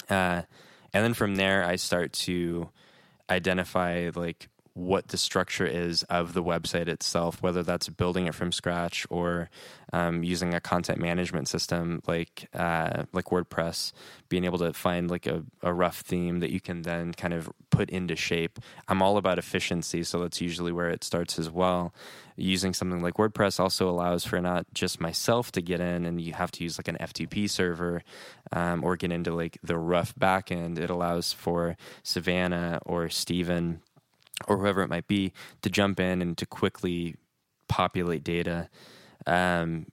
Uh, and then from there, I start to identify like what the structure is of the website itself, whether that's building it from scratch or um, using a content management system like uh, like WordPress, being able to find like a, a rough theme that you can then kind of put into shape. I'm all about efficiency, so that's usually where it starts as well. Using something like WordPress also allows for not just myself to get in, and you have to use like an F T P server um, or get into like the rough backend. It allows for Savannah or Steven or whoever it might be to jump in and to quickly populate data. Um,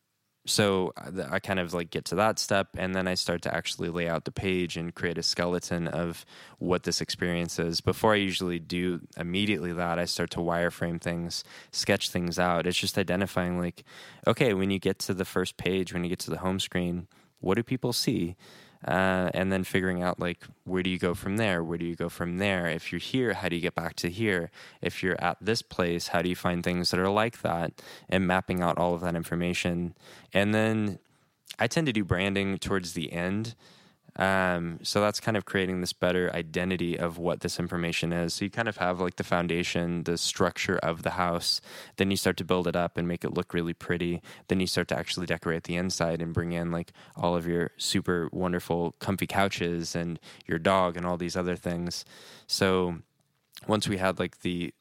So I kind of like get to that step, and then I start to actually lay out the page and create a skeleton of what this experience is. Before I usually do immediately that, I start to wireframe things, sketch things out. It's just identifying like, okay, when you get to the first page, when you get to the home screen, what do people see? Uh, and then figuring out like, where do you go from there? Where do you go from there? If you're here, how do you get back to here? If you're at this place, how do you find things that are like that? And mapping out all of that information. And then I tend to do branding towards the end. Um, so that's kind of creating this better identity of what this information is. So you kind of have like the foundation, the structure of the house, then you start to build it up and make it look really pretty. Then you start to actually decorate the inside and bring in like all of your super wonderful comfy couches and your dog and all these other things. So once we had like the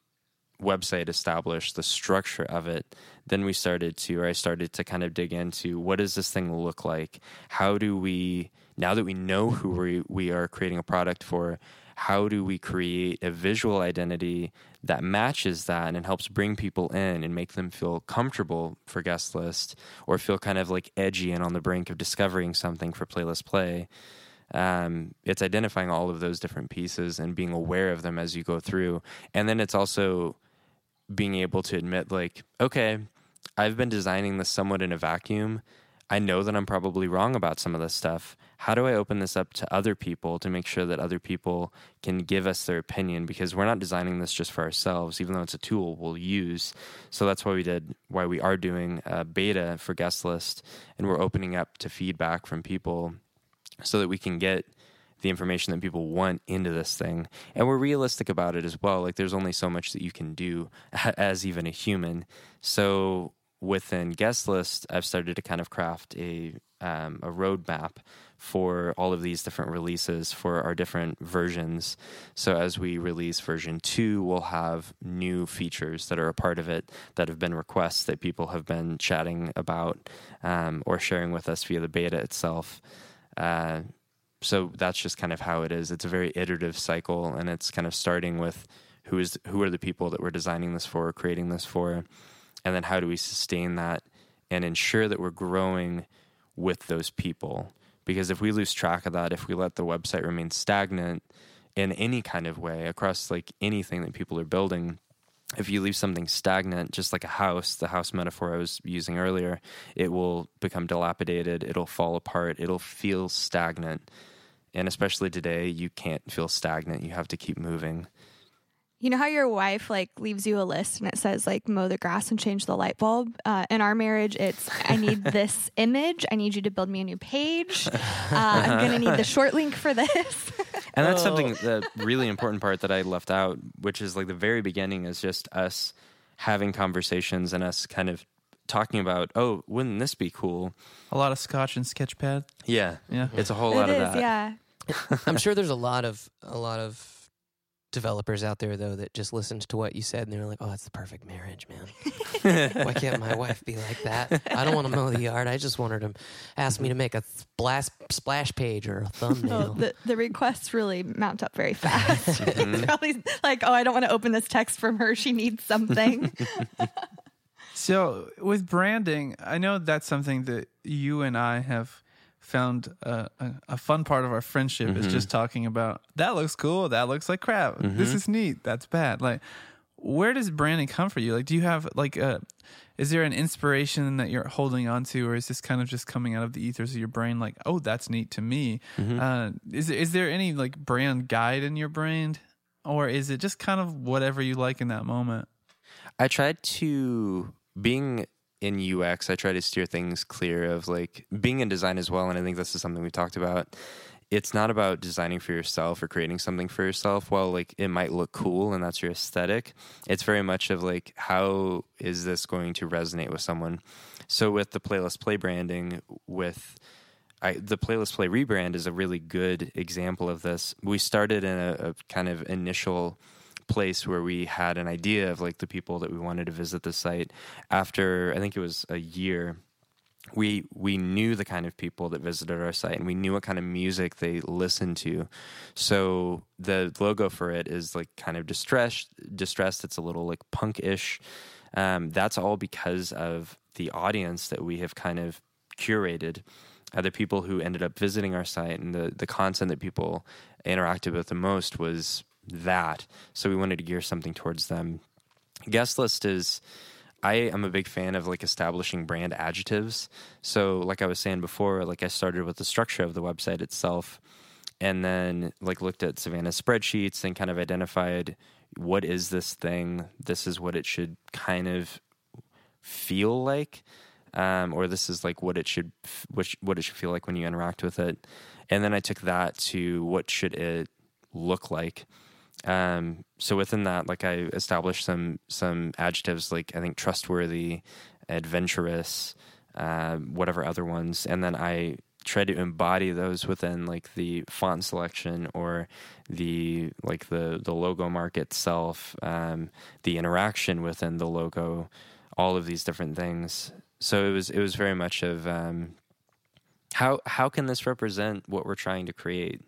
website established, the structure of it, then we started to, or I started to kind of dig into, what does this thing look like? How do we, now that we know who we, we are creating a product for, how do we create a visual identity that matches that and helps bring people in and make them feel comfortable for Guest List, or feel kind of like edgy and on the brink of discovering something for Playlist Play? Um, it's identifying all of those different pieces and being aware of them as you go through. And then it's also being able to admit like, okay, I've been designing this somewhat in a vacuum. I know that I'm probably wrong about some of this stuff. How do I open this up to other people to make sure that other people can give us their opinion? Because we're not designing this just for ourselves, even though it's a tool we'll use. So that's why we did, why we are doing a beta for Guest List, and we're opening up to feedback from people so that we can get the information that people want into this thing. And we're realistic about it as well. Like, there's only so much that you can do as even a human. So within Guest List, I've started to kind of craft a um, a roadmap for all of these different releases for our different versions. So as we release version two, we'll have new features that are a part of it that have been requests that people have been chatting about um, or sharing with us via the beta itself. Uh, so that's just kind of how it is. It's a very iterative cycle, and it's kind of starting with who is who are the people that we're designing this for, creating this for, and then how do we sustain that and ensure that we're growing with those people? Because if we lose track of that, if we let the website remain stagnant in any kind of way across like anything that people are building, if you leave something stagnant, just like a house, the house metaphor I was using earlier, it will become dilapidated, it'll fall apart, it'll feel stagnant. And especially today, you can't feel stagnant. You have to keep moving. You know how your wife like leaves you a list and it says like mow the grass and change the light bulb? Uh, in our marriage, it's I need this image. I need you to build me a new page. Uh, I'm going to need the short link for this. And that's something, the really important part that I left out, which is like the very beginning is just us having conversations and us kind of talking about, oh, wouldn't this be cool? A lot of scotch and sketch pad. Yeah. Yeah. It's a whole it lot is, of that. Yeah. I'm sure there's a lot of, a lot of, developers out there though that just listened to what you said and they're like, oh, it's the perfect marriage, man. Why can't my wife be like that? I don't want to mow the yard. I just want her to ask me to make a splash splash page or a thumbnail. Oh, the, the requests really mount up very fast. It's probably like, oh, I don't want to open this text from her. She needs something. So with branding, I know that's something that you and I have found a, a, a fun part of our friendship, mm-hmm. is just talking about, that looks cool, that looks like crap, mm-hmm. this is neat, that's bad. Like, where does branding come for you? Like, do you have like a, is there an inspiration that you're holding on to, or is this kind of just coming out of the ethers of your brain, like, oh, that's neat to me? Mm-hmm. uh, is, is there any like brand guide in your brain, or is it just kind of whatever you like in that moment? I tried to, being in U X, I try to steer things clear of like being in design as well. And I think this is something we talked about. It's not about designing for yourself or creating something for yourself. While like it might look cool and that's your aesthetic, it's very much of like, how is this going to resonate with someone? So with the Playlist Play branding, with I, the Playlist Play rebrand is a really good example of this. We started in a, a kind of initial place where we had an idea of like the people that we wanted to visit the site. After I think it was a year, we we knew the kind of people that visited our site, and we knew what kind of music they listened to. So the logo for it is like kind of distressed distressed it's a little like punk-ish. Um, that's all because of the audience that we have kind of curated, uh, the people who ended up visiting our site and the, the content that people interacted with the most was that. So we wanted to gear something towards them. Guest list is, I am a big fan of like establishing brand adjectives. So like I was saying before, like I started with the structure of the website itself and then like looked at Savannah's spreadsheets and kind of identified what is this thing? This is what it should kind of feel like. Um, or this is like what it should, which, what it should feel like when you interact with it. And then I took that to what should it look like. Um, so within that, like I established some, some adjectives, like I think trustworthy, adventurous, uh, whatever other ones. And then I tried to embody those within like the font selection or the, like the, the logo mark itself, um, the interaction within the logo, all of these different things. So it was, it was very much of, um, how, how can this represent what we're trying to create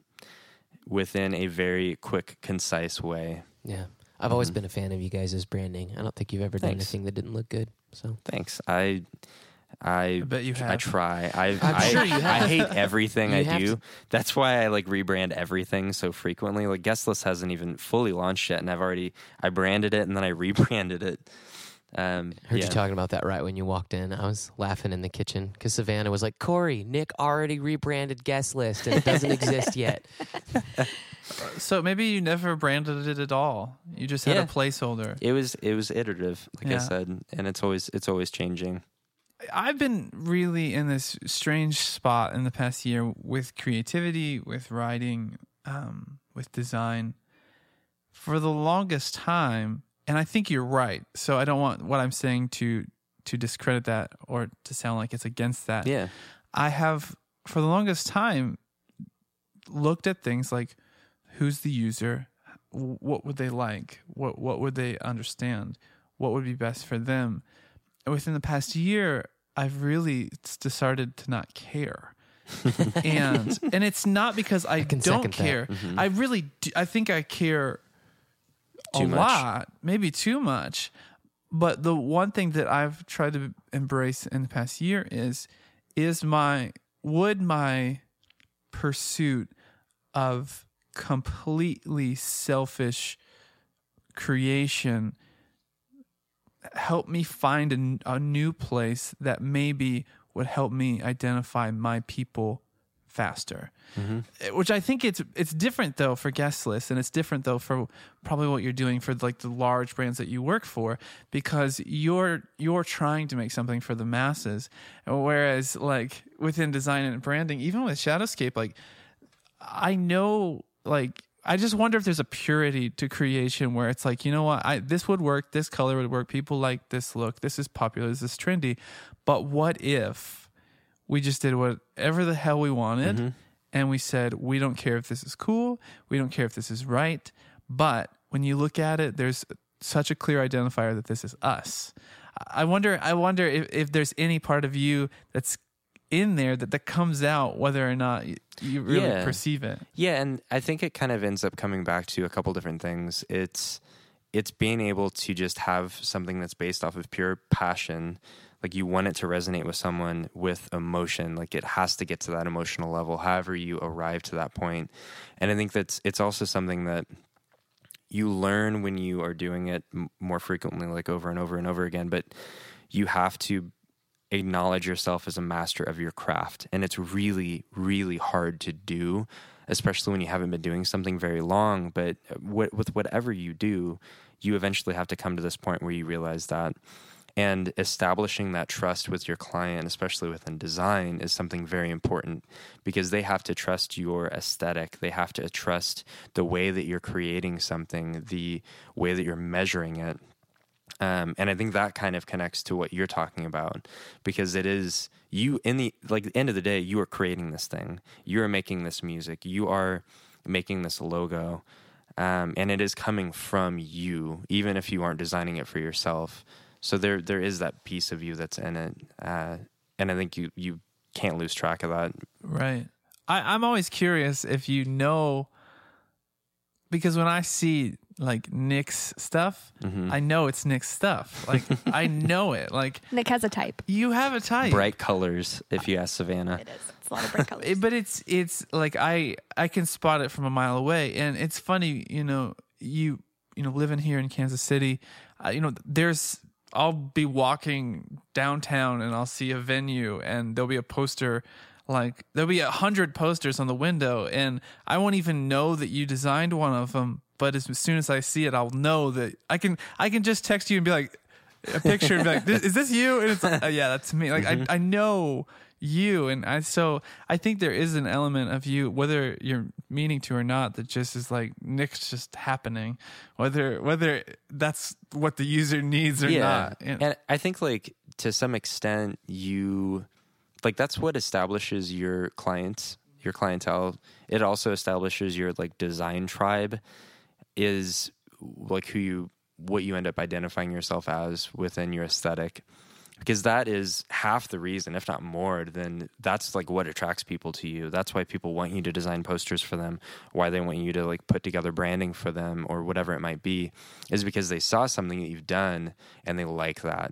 within a very quick, concise way. Yeah. I've always mm-hmm. been a fan of you guys' branding. I don't think you've ever Thanks. done anything that didn't look good. So Thanks. I I, I bet you have. I try. I I'm I, sure you have. I hate everything you I do. To. That's why I like rebrand everything so frequently. Like Guest List hasn't even fully launched yet and I've already I branded it and then I rebranded it. Um, I heard yeah. you talking about that right when you walked in. I was laughing in the kitchen because Savannah was like, Corey, Nick already rebranded Guest List and it doesn't exist yet. So maybe you never branded it at all. You just had yeah. a placeholder. It was it was iterative, like yeah. I said, and it's always it's always changing. I've been really in this strange spot in the past year with creativity, with writing, um, with design. For the longest time, and I think you're right. So I don't want what I'm saying to to discredit that or to sound like it's against that. Yeah. I have, for the longest time, looked at things like who's the user? What would they like? What what would they understand? What would be best for them? And within the past year, I've really decided to not care. and and it's not because I, I don't care. Mm-hmm. I really do, I think I care Too a much. lot, maybe too much. But the one thing that I've tried to embrace in the past year is, is my, would my pursuit of completely selfish creation help me find a, a new place that maybe would help me identify my people faster, mm-hmm. which I think it's it's different though for Guest List, and it's different though for probably what you're doing for like the large brands that you work for, because you're you're trying to make something for the masses. Whereas like within design and branding, even with Shadowscape, like I know, like I just wonder if there's a purity to creation where it's like, you know what, I this would work, this color would work, people like this look, this is popular, this is trendy, but what if we just did whatever the hell we wanted, mm-hmm. and we said, we don't care if this is cool, we don't care if this is right, but when you look at it, there's such a clear identifier that this is us. I wonder I wonder if, if there's any part of you that's in there that, that comes out whether or not you really yeah. perceive it. Yeah, and I think it kind of ends up coming back to a couple different things. It's it's being able to just have something that's based off of pure passion. Like you want it to resonate with someone with emotion. Like it has to get to that emotional level, however you arrive to that point. And I think that's, it's also something that you learn when you are doing it more frequently, like over and over and over again, but you have to acknowledge yourself as a master of your craft. And it's really, really hard to do, especially when you haven't been doing something very long, but with whatever you do, you eventually have to come to this point where you realize that. And establishing that trust with your client, especially within design, is something very important because they have to trust your aesthetic. They have to trust the way that you're creating something, the way that you're measuring it. Um, and I think that kind of connects to what you're talking about because it is you in the, like the end of the day, you are creating this thing. You are making this music. You are making this logo. Um, and it is coming from you, even if you aren't designing it for yourself. So there, there is that piece of you that's in it, uh, and I think you, you can't lose track of that. Right. I, I'm always curious if you know, because when I see like Nick's stuff, mm-hmm. I know it's Nick's stuff. Like I know it. Like Nick has a type. You have a type. Bright colors, if you ask Savannah. It is. It's a lot of bright colors. it, but it's it's like I I can spot it from a mile away, and it's funny, you know, you you know living here in Kansas City, uh, you know, there's I'll be walking downtown and I'll see a venue and there'll be a poster. Like there'll be a hundred posters on the window and I won't even know that you designed one of them. But as, as soon as I see it, I'll know that I can, I can just text you and be like a picture and be like, this, is this you? And it's like, oh, yeah, that's me. Like mm-hmm. I, I know you. And I, so I think there is an element of you, whether you're meaning to or not, that just is like, Nick's just happening, whether, whether that's what the user needs or yeah. not. You know? And I think like to some extent you, like that's what establishes your clients, your clientele. It also establishes your like design tribe is like who you, what you end up identifying yourself as within your aesthetic, because that is half the reason, if not more, then that's like what attracts people to you. That's why people want you to design posters for them, why they want you to like put together branding for them or whatever it might be, is because they saw something that you've done and they like that.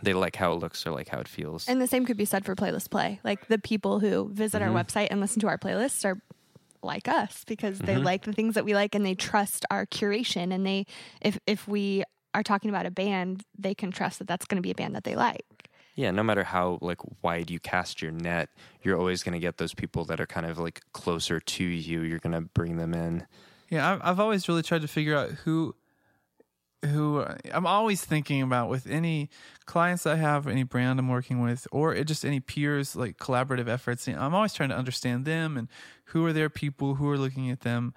They like how it looks or like how it feels. And the same could be said for Playlist Play. Like the people who visit mm-hmm. our website and listen to our playlists are like us because mm-hmm. they like the things that we like and they trust our curation. And they, if if we are talking about a band, they can trust that that's going to be a band that they like. Yeah, no matter how like wide you cast your net, you're always going to get those people that are kind of like closer to you. You're going to bring them in. Yeah, I've always really tried to figure out who... who I'm always thinking about with any clients I have, any brand I'm working with, or it just any peers, like collaborative efforts. You know, I'm always trying to understand them and who are their people, who are looking at them,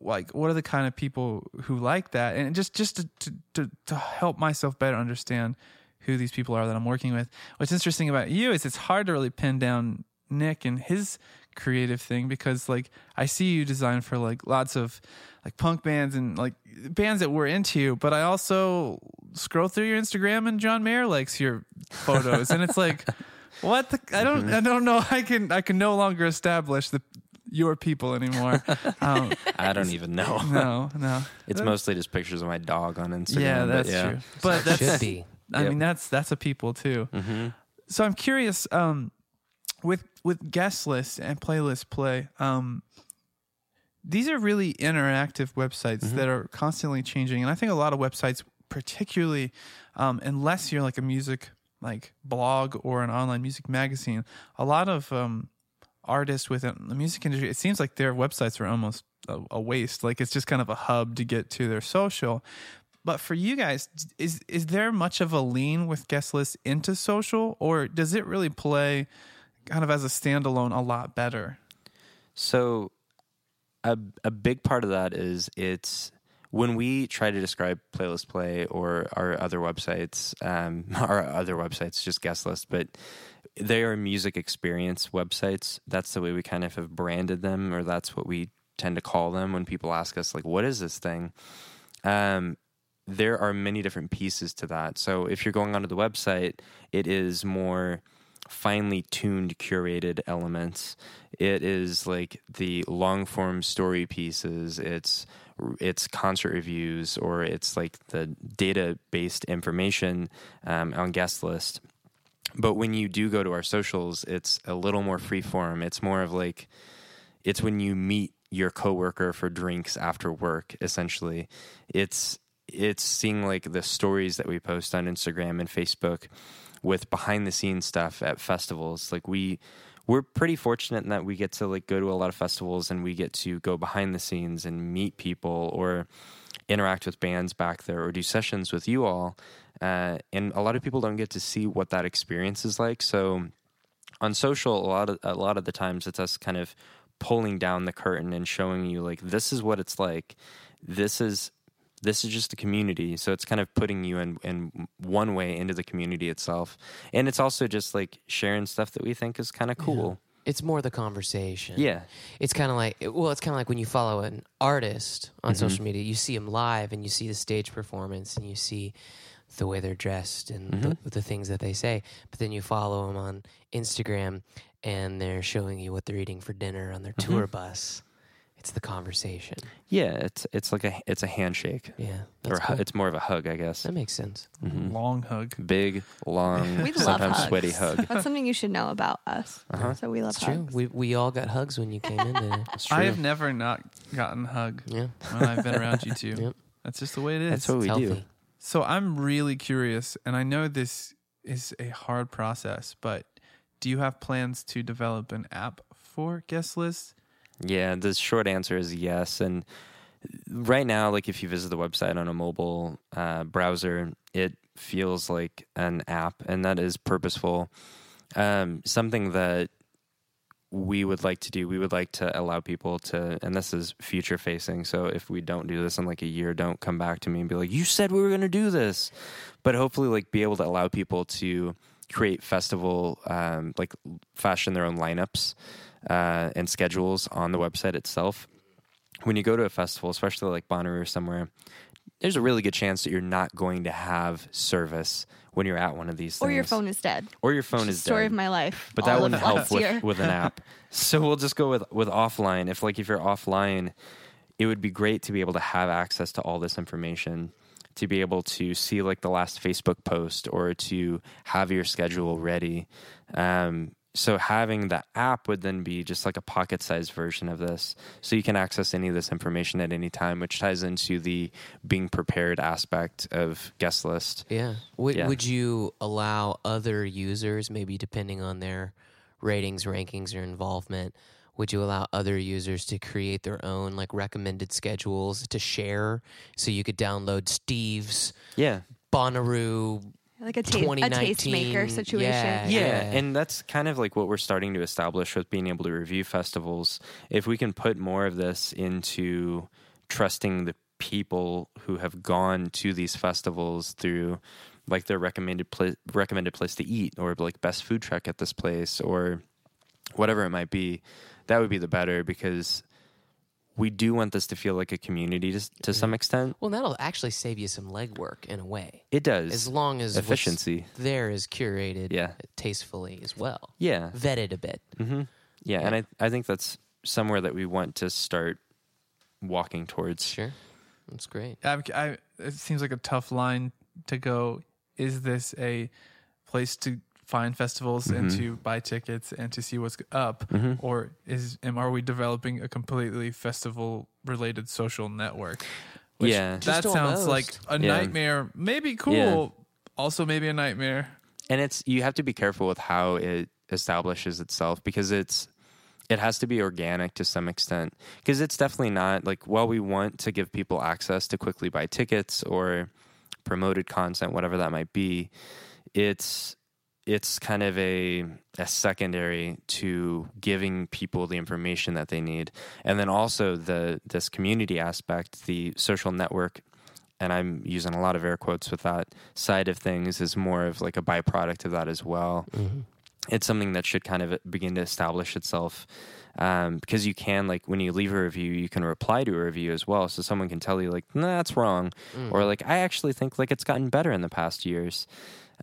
like what are the kind of people who like that, and just just to to, to, to help myself better understand who these people are that I'm working with. What's interesting about you is it's hard to really pin down Nick and his creative thing, because like I see you design for like lots of like punk bands and like bands that we're into, but I also scroll through your Instagram and John Mayer likes your photos and it's like what the, I don't I don't know I can I can no longer establish the your people anymore. Um, I don't even know. No, no. It's that's, mostly just pictures of my dog on Instagram. Yeah, that's but yeah. true. But that's should be. I yep. mean that's that's a people too. Mm-hmm. So I'm curious um With with Guest List and Playlist Play, um, these are really interactive websites mm-hmm. that are constantly changing. And I think a lot of websites, particularly um, unless you're like a music like blog or an online music magazine, a lot of um, artists within the music industry, it seems like their websites are almost a, a waste. Like it's just kind of a hub to get to their social. But for you guys, is is there much of a lean with Guest List into social, or does it really play kind of as a standalone a lot better? So a a big part of that is it's when we try to describe Playlist Play or our other websites, um, our other websites, just Guest List, but they are music experience websites. That's the way we kind of have branded them, or that's what we tend to call them when people ask us, like, what is this thing? Um, there are many different pieces to that. So if you're going onto the website, it is more finely tuned, curated elements. It is like the long form story pieces. It's it's concert reviews, or it's like the data based information um, on Guest List. But when you do go to our socials, it's a little more free form. It's more of like it's when you meet your coworker for drinks after work. Essentially, it's it's seeing like the stories that we post on Instagram and Facebook, with behind the scenes stuff at festivals. Like we we're pretty fortunate in that we get to like go to a lot of festivals and we get to go behind the scenes and meet people or interact with bands back there or do sessions with you all. Uh, and a lot of people don't get to see what that experience is like. So on social, a lot of a lot of the times it's us kind of pulling down the curtain and showing you like this is what it's like. This is This is just the community. So it's kind of putting you in, in one way into the community itself. And it's also just like sharing stuff that we think is kind of cool. Yeah. It's more the conversation. Yeah. It's kind of like, well, it's kind of like when you follow an artist on mm-hmm. social media, you see them live and you see the stage performance and you see the way they're dressed and mm-hmm. the, the things that they say. But then you follow them on Instagram and they're showing you what they're eating for dinner on their mm-hmm. tour bus. starts the conversation. Yeah, it's it's like a it's a handshake. Yeah, or cool. It's more of a hug, I guess. That makes sense. Mm-hmm. Long hug, big, long, we sometimes love sweaty hug. That's something you should know about us. Uh-huh. So we love it's hugs. True. We we all got hugs when you came in today. I have never not gotten hug. Yeah, when I've been around you two. Yep. That's just the way it is. That's what we do. So I'm really curious, and I know this is a hard process, but do you have plans to develop an app for Guest List? Yeah, the short answer is yes. And right now, like if you visit the website on a mobile uh, browser, it feels like an app, and that is purposeful. Um, something that we would like to do, we would like to allow people to, and this is future facing, so if we don't do this in like a year, don't come back to me and be like, you said we were going to do this. But hopefully like be able to allow people to create festival, um, like fashion their own lineups uh, and schedules on the website itself. When you go to a festival, especially like Bonnaroo or somewhere, there's a really good chance that you're not going to have service when you're at one of these things. Or your phone is dead. Or your phone is dead. Story of my life. But that wouldn't help with, with an app. So we'll just go with, with offline. If like if you're offline, it would be great to be able to have access to all this information, to be able to see like the last Facebook post or to have your schedule ready. Um, so having the app would then be just like a pocket-sized version of this. So you can access any of this information at any time, which ties into the being prepared aspect of Guest List. Yeah. Would, yeah. would you allow other users, maybe depending on their ratings, rankings, or involvement, would you allow other users to create their own like recommended schedules to share? So you could download Steve's yeah. Bonnaroo like a, ta- a tastemaker situation. Yeah, yeah. yeah, and that's kind of like what we're starting to establish with being able to review festivals. If we can put more of this into trusting the people who have gone to these festivals through like their recommended pl- recommended place to eat or like best food truck at this place or whatever it might be, that would be the better, because we do want this to feel like a community to, to some extent. Well, that'll actually save you some legwork in a way. It does. As long as efficiency there is curated yeah. tastefully as well. Yeah. Vetted a bit. Mm-hmm. Yeah, yeah, and I, I think that's somewhere that we want to start walking towards. Sure. That's great. I, I, it seems like a tough line to go. Is this a place to find festivals mm-hmm. and to buy tickets and to see what's up, mm-hmm. or is am are we developing a completely festival related social network? Which yeah, that Just sounds almost. like a yeah. nightmare. Maybe cool, yeah. also maybe a nightmare. And it's you have to be careful with how it establishes itself, because it's it has to be organic to some extent, because it's definitely not like while we want to give people access to quickly buy tickets or promoted content, whatever that might be, it's. It's kind of a a secondary to giving people the information that they need. And then also the this community aspect, the social network, and I'm using a lot of air quotes with that side of things, is more of like a byproduct of that as well. Mm-hmm. It's something that should kind of begin to establish itself. Um, because you can, like, when you leave a review, you can reply to a review as well. So someone can tell you, like, no, nah, that's wrong. Mm. Or, like, I actually think, like, it's gotten better in the past years.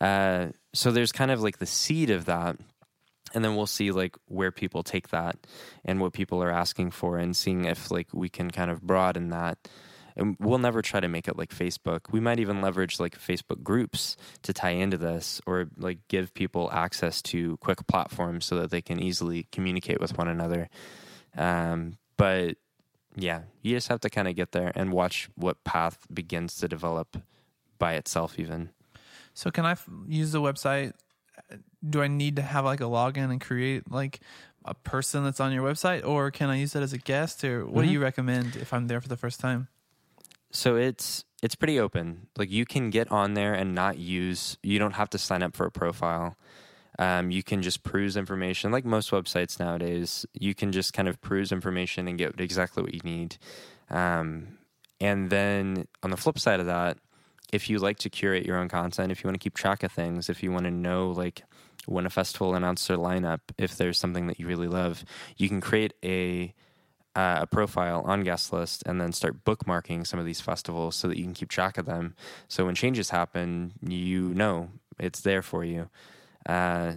Uh, so there's kind of like the seed of that, and then we'll see like where people take that and what people are asking for, and seeing if like we can kind of broaden that. And we'll never try to make it like Facebook. We might even leverage like Facebook groups to tie into this, or like give people access to quick platforms so that they can easily communicate with one another. Um, but yeah, you just have to kind of get there and watch what path begins to develop by itself even. So can I f- use the website? Do I need to have like a login and create like a person that's on your website, or can I use that as a guest? Or what mm-hmm. do you recommend if I'm there for the first time? So it's it's pretty open. Like you can get on there and not use. You don't have to sign up for a profile. Um, you can just peruse information, like most websites nowadays. You can just kind of peruse information and get exactly what you need. Um, and then on the flip side of that, if you like to curate your own content, if you want to keep track of things, if you want to know like when a festival announced their lineup, if there's something that you really love, you can create a uh, a profile on Guest List and then start bookmarking some of these festivals so that you can keep track of them. So when changes happen, you know it's there for you. Uh,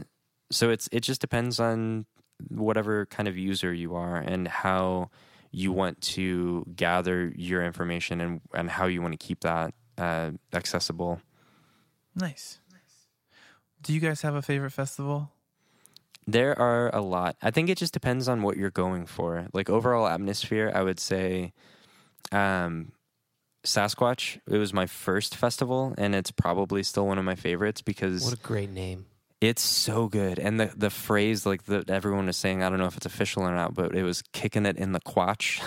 so it's it just depends on whatever kind of user you are and how you want to gather your information and, and how you want to keep that uh, accessible. Nice. Nice. Do you guys have a favorite festival? There are a lot. I think it just depends on what you're going for. Like overall atmosphere, I would say um, Sasquatch. It was my first festival, and it's probably still one of my favorites because... What a great name. It's so good. And the, the phrase like that everyone was saying, I don't know if it's official or not, but it was kicking it in the quatch.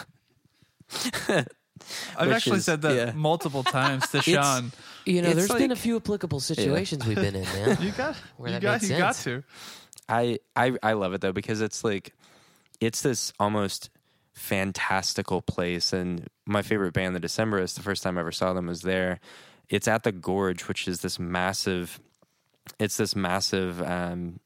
I've actually is, said that yeah. multiple times to Sean. You know, it's there's like, been a few applicable situations yeah. we've been in, man. You got, where you that got, makes you sense. Got to. I, I, I love it though, because it's like, it's this almost fantastical place. And my favorite band, The Decemberists, the first time I ever saw them was there. It's at the Gorge, which is this massive, it's this massive, um,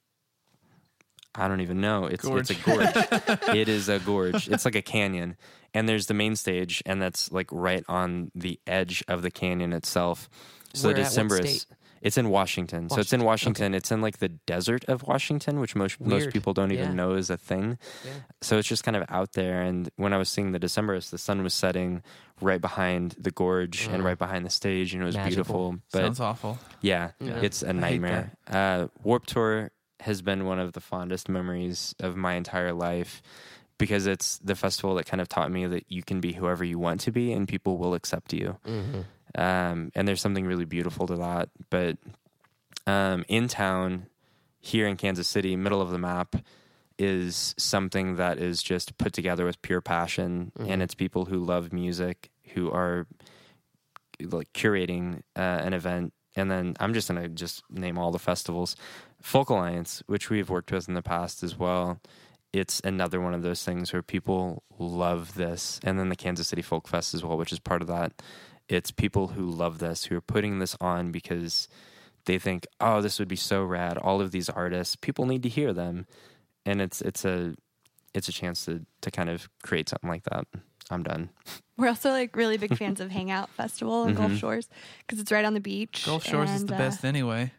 I don't even know. It's gorge. It's a gorge. It is a gorge. It's like a canyon. And there's the main stage, and that's like right on the edge of the canyon itself. So We're the Decemberists, it's in Washington. Washington. So it's in Washington. Okay. It's in like the desert of Washington, which most Weird. most people don't even yeah. know is a thing. Yeah. So it's just kind of out there. And when I was seeing the Decemberists, the sun was setting right behind the gorge mm. and right behind the stage, and it was Magical. beautiful. But sounds awful. Yeah, yeah. It's a nightmare. Uh, Warped Tour has been one of the fondest memories of my entire life, because it's the festival that kind of taught me that you can be whoever you want to be and people will accept you. Mm-hmm. Um, and there's something really beautiful to that. But um, in town, here in Kansas City, middle of the map, is something that is just put together with pure passion. Mm-hmm. And it's people who love music, who are like curating uh, an event. And then I'm just going to just name all the festivals. Folk Alliance, which we've worked with in the past as well. It's another one of those things where people love this. And then the Kansas City Folk Fest as well, which is part of that. It's people who love this, who are putting this on because they think, oh, this would be so rad. All of these artists, people need to hear them. And it's it's a it's a chance to, to kind of create something like that. I'm done. We're also like really big fans of Hangout Festival in mm-hmm. Gulf Shores because it's right on the beach. Gulf Shores and, is the uh, best anyway.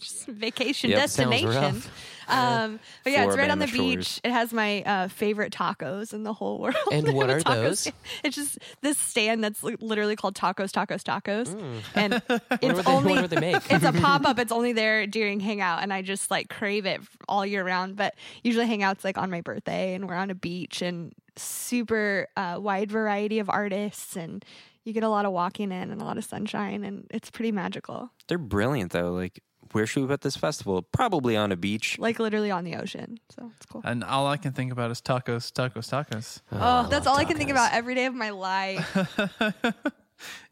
Just vacation yep. destination. Um, but yeah, For it's right on the shores. beach. It has my uh, favorite tacos in the whole world. And what are those? Stand. It's just this stand that's literally called Tacos Tacos Tacos. Mm. And it's they, only what do they make? It's a pop up. It's only there during Hangout, and I just like crave it all year round. But usually Hangout's like on my birthday, and we're on a beach and super uh, wide variety of artists, and you get a lot of walking in and a lot of sunshine, and it's pretty magical. They're brilliant though. Like, where should we put this festival? Probably on a beach. Like literally on the ocean. So it's cool. And all I can think about is tacos, tacos, tacos. Oh, oh that's all tacos. I can think about every day of my life.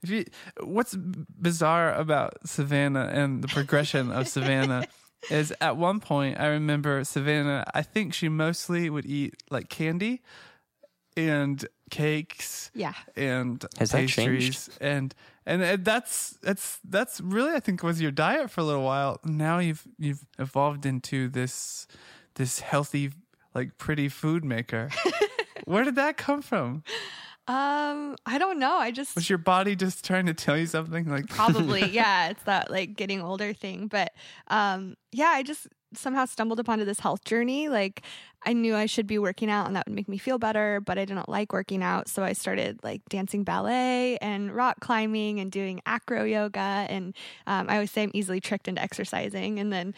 If you, what's bizarre about Savannah and the progression of Savannah is at one point I remember Savannah, I think she mostly would eat like candy and cakes, yeah, and Has pastries, and, and and that's that's that's really I think was your diet for a little while. Now you've you've evolved into this this healthy, like pretty food maker. Where did that come from? Um, I don't know. I just was your body just trying to tell you something, like probably, yeah. It's that like getting older thing, but um, yeah, I just. somehow stumbled upon this health journey. Like I knew I should be working out and that would make me feel better, but I didn't like working out. So I started like dancing ballet and rock climbing and doing acro yoga. And um, I always say I'm easily tricked into exercising. And then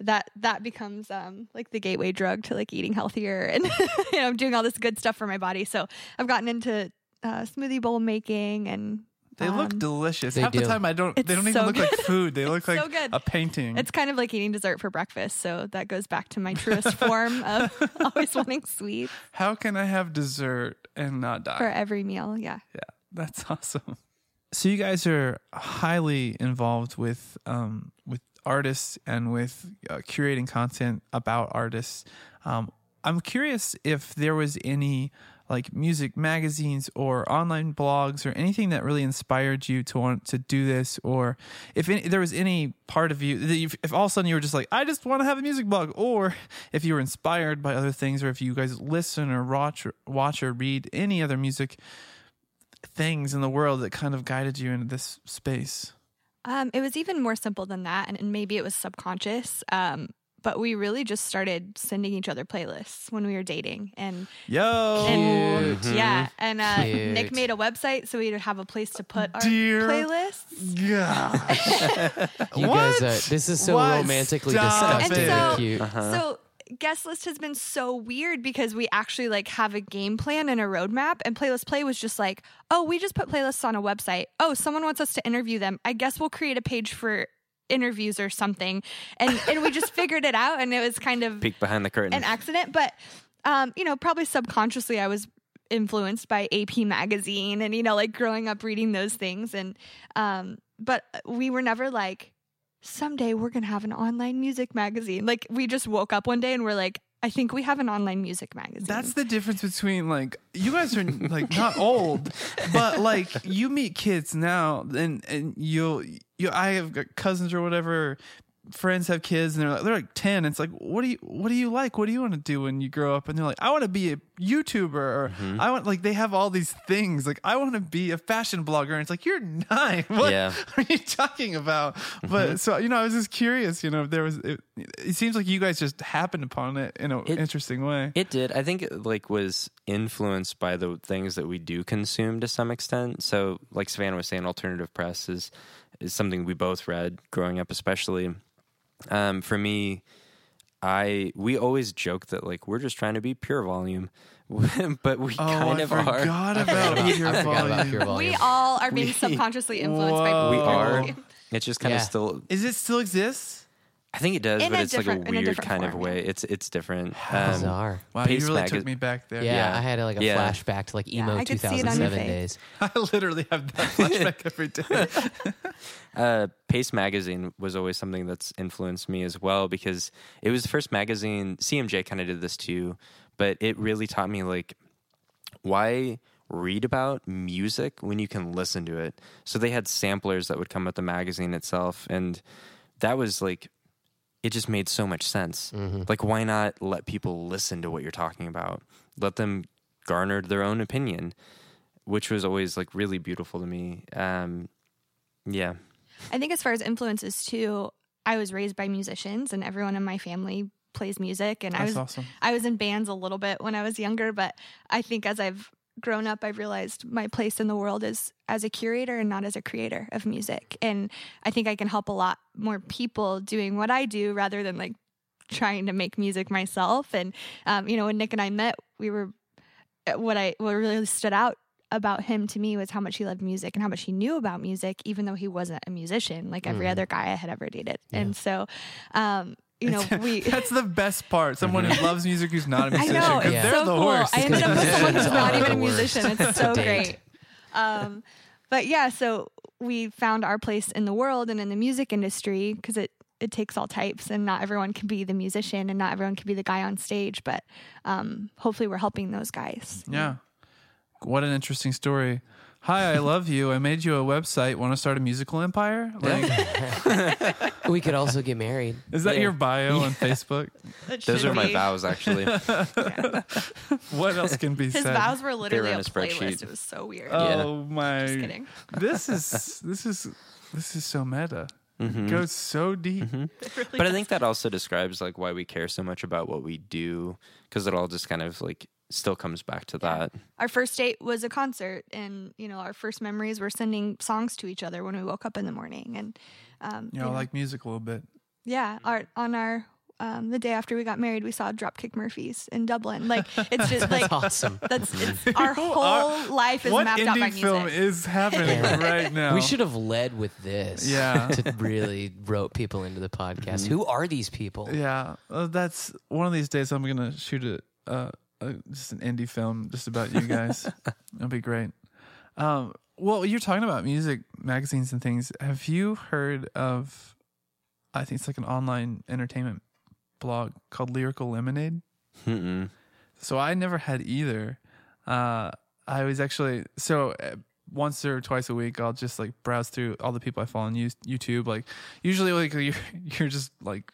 that, that becomes um, like the gateway drug to like eating healthier. And you know, I'm doing all this good stuff for my body. So I've gotten into uh, smoothie bowl making, and They um, look delicious. They Half do. the time, I don't. It's they don't so even look good. like food. They look like so a painting. It's kind of like eating dessert for breakfast. So that goes back to my truest form of always wanting sweets. How can I have dessert and not die for every meal? Yeah, yeah, that's awesome. So you guys are highly involved with um, with artists and with uh, curating content about artists. Um, I'm curious if there was any. Like music magazines or online blogs or anything that really inspired you to want to do this, or if any, there was any part of you, that you've, if all of a sudden you were just like, I just want to have a music blog, or if you were inspired by other things, or if you guys listen or watch or, watch or read any other music things in the world that kind of guided you into this space. Um, it was even more simple than that, and, and maybe it was subconscious. Um, but we really just started sending each other playlists when we were dating. And yo, and, mm-hmm. yeah, and uh, Nick made a website so we'd have a place to put our Dear playlists. Yeah, you what? guys, are, this is so what? romantically Stop disgusting it. and cute. Uh-huh. So. Guest List has been so weird because we actually like have a game plan and a roadmap, and Playlist Play was just like, oh, we just put playlists on a website. Oh, someone wants us to interview them. I guess we'll create a page for interviews or something. And and we just figured it out, and it was kind of peek behind the curtain, an accident. But, um, you know, probably subconsciously I was influenced by A P Magazine and, you know, like growing up reading those things. And, um, but we were never like, someday we're going to have an online music magazine. Like, we just woke up one day and we're like, I think we have an online music magazine. That's the difference between, like, you guys are, like, not old, but, like, you meet kids now, and, and you'll, you, I have cousins or whatever, friends have kids, and they're like, they're like ten. It's like, what do you, what do you like? What do you want to do when you grow up? And they're like, I want to be a YouTuber, or mm-hmm. I want, like, they have all these things. Like, I want to be a fashion blogger. And it's like, you're nine. What yeah. are you talking about? Mm-hmm. But so, you know, I was just curious, you know, if there was, it, it seems like you guys just happened upon it in an interesting way. It did. I think it, like, was influenced by the things that we do consume to some extent. So, like Savannah was saying, alternative press is, is something we both read growing up, especially. Um, for me, I we always joke that, like, we're just trying to be pure volume, but we oh, kind I of forgot are. About about pure I forgot about pure volume. We all are being we, subconsciously influenced whoa. by pure we are. Volume. It's just kind yeah. of still. Is it still exists? I think it does, in but it's like a weird a kind form. of way. It's it's different. Um, Bizarre. Wow, you really took is, me back there. Yeah, yeah. I had a, like a yeah. flashback to like emo yeah, two thousand seven days. I literally have that flashback every day. uh, Pace Magazine was always something that's influenced me as well, because it was the first magazine. C M J kind of did this too, but it really taught me, like, why read about music when you can listen to it. So they had samplers that would come with the magazine itself, and that was like, it just made so much sense. Mm-hmm. Like, why not let people listen to what you're talking about? Let them garner their own opinion, which was always, like, really beautiful to me. Um, yeah. I think as far as influences, too, I was raised by musicians, and everyone in my family plays music. And That's I was awesome. I was in bands a little bit when I was younger, but I think as I've grown up, I've realized my place in the world is as a curator and not as a creator of music. And I think I can help a lot more people doing what I do rather than, like, trying to make music myself. And, um, you know, when Nick and I met, we were, what I, what really stood out about him to me was how much he loved music and how much he knew about music, even though he wasn't a musician, like every mm. other guy I had ever dated. Yeah. And so, um, you know, we that's the best part. Someone mm-hmm. who loves music who's not a musician. I know, it's yeah. they're so the cool. worst. I ended up with someone who's not even a musician. It's so great. Um, but yeah, so we found our place in the world and in the music industry, because it, it takes all types, and not everyone can be the musician, and not everyone can be the guy on stage. But um, hopefully we're helping those guys. Yeah. What an interesting story. Hi, I love you. I made you a website. Want to start a musical empire? Like, we could also get married. Is that yeah. your bio yeah. on Facebook? Those are be. my vows, actually. yeah. What else can be His said? His vows were literally were a, a playlist. It was so weird. Oh yeah. my! Just kidding. This is this is this is so meta. Mm-hmm. It goes so deep. Mm-hmm. Really but does. I think that also describes, like, why we care so much about what we do, because it all just kind of, like, still comes back to that. Our first date was a concert, and, you know, our first memories were sending songs to each other when we woke up in the morning. And um, you know, you know, like music a little bit. Yeah, our, on our um, the day after we got married, we saw Dropkick Murphys in Dublin. Like, it's just like that's awesome. That's it's, our whole our, life is mapped out by music. What indie film is happening right now? We should have led with this. Yeah, to really rope people into the podcast. Mm-hmm. Who are these people? Yeah, well, that's one of these days. I'm gonna shoot a. Uh, Uh, just an indie film just about you guys. It'll be great. Um, well, you're talking about music magazines and things. Have you heard of, I think it's like an online entertainment blog called Lyrical Lemonade? Mm-mm. So I never had either. Uh, I was actually, so once or twice a week, I'll just, like, browse through all the people I follow on YouTube. Like, usually, like, you're, you're just like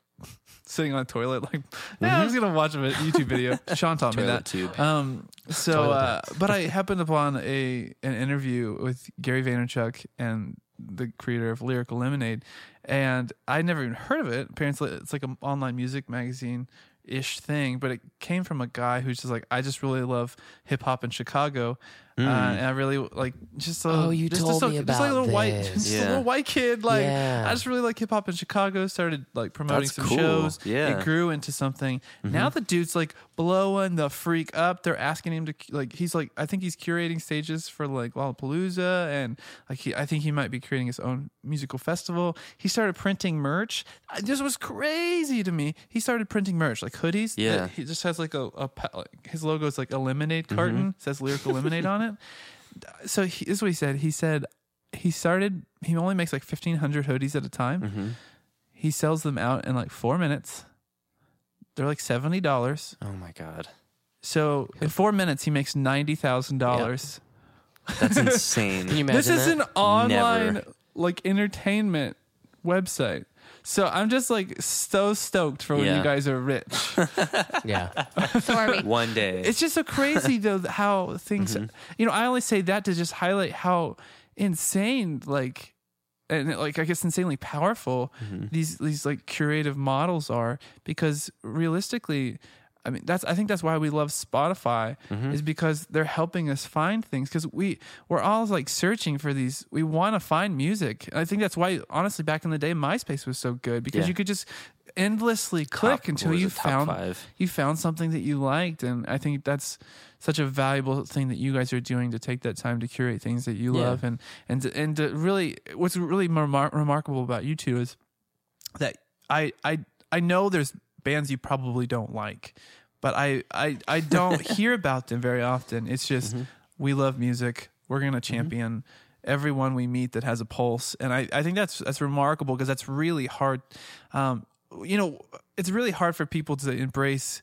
sitting on a toilet, like, nah, mm-hmm. I was gonna watch a YouTube video. Sean taught me that. Tube. Um, so, uh, but I happened upon a an interview with Gary Vaynerchuk and the creator of Lyrical Lemonade, and I'd never even heard of it. Apparently, it's like an online music magazine ish thing, but it came from a guy who's just like, I just really love hip hop in Chicago, mm. uh, and I really like just a, oh you just, told just a, me about just like a little this. white, just yeah. a little white kid. Like yeah. I just really like hip hop in Chicago. Started like promoting That's some cool. shows. Yeah. It grew into something. Mm-hmm. Now the dude's like blowing the freak up. They're asking him to like he's like I think he's curating stages for like Lollapalooza, and like he, I think he might be creating his own musical festival. He started printing merch. This was crazy to me. He started printing merch like. Hoodies, yeah. He just has like a, a his logo is like a lemonade carton, mm-hmm. says Lyrical Lemonade on it. So he, this is what he said. He said he started. He only makes like fifteen hundred hoodies at a time. Mm-hmm. He sells them out in like four minutes. They're like seventy dollars. Oh my god! So yep. in four minutes, he makes ninety thousand yep. dollars. That's insane. Can you imagine? This is that? an online Never. like entertainment website. So I'm just like so stoked for when yeah. you guys are rich. yeah. So are we. One day. It's just so crazy though how things, mm-hmm. you know, I only say that to just highlight how insane, like, and like, I guess insanely powerful mm-hmm. these, these like curative models are, because realistically, I mean, that's, I think that's why we love Spotify mm-hmm. is because they're helping us find things. Cause we, we're all like searching for these, we want to find music. And I think that's why, honestly, back in the day, MySpace was so good because yeah. you could just endlessly click top, until you found, five. you found something that you liked. And I think that's such a valuable thing that you guys are doing to take that time to curate things that you yeah. love. And, and, to, and to really, what's really remar- remarkable about you two is that I, I, I know there's, bands you probably don't like, but I, I, I don't hear about them very often. It's just, mm-hmm. we love music. We're going to champion mm-hmm. everyone we meet that has a pulse. And I, I think that's, that's remarkable because that's really hard. Um, you know, it's really hard for people to embrace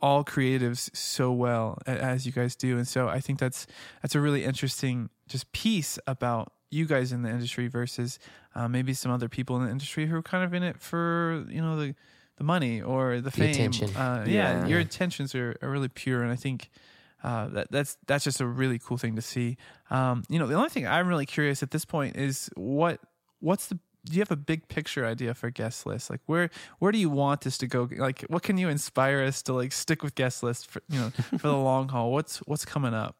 all creatives so well as you guys do. And so I think that's, that's a really interesting just piece about you guys in the industry versus uh, maybe some other people in the industry who are kind of in it for, you know, the, the money or the fame. The attention. Uh, yeah, yeah, your intentions are, are really pure, and I think uh, that that's that's just a really cool thing to see. Um, you know, the only thing I'm really curious at this point is what what's the do you have a big picture idea for Guest List? Like, where where do you want this to go? Like, what can you inspire us to like stick with Guest List for you know for the long haul? What's what's coming up?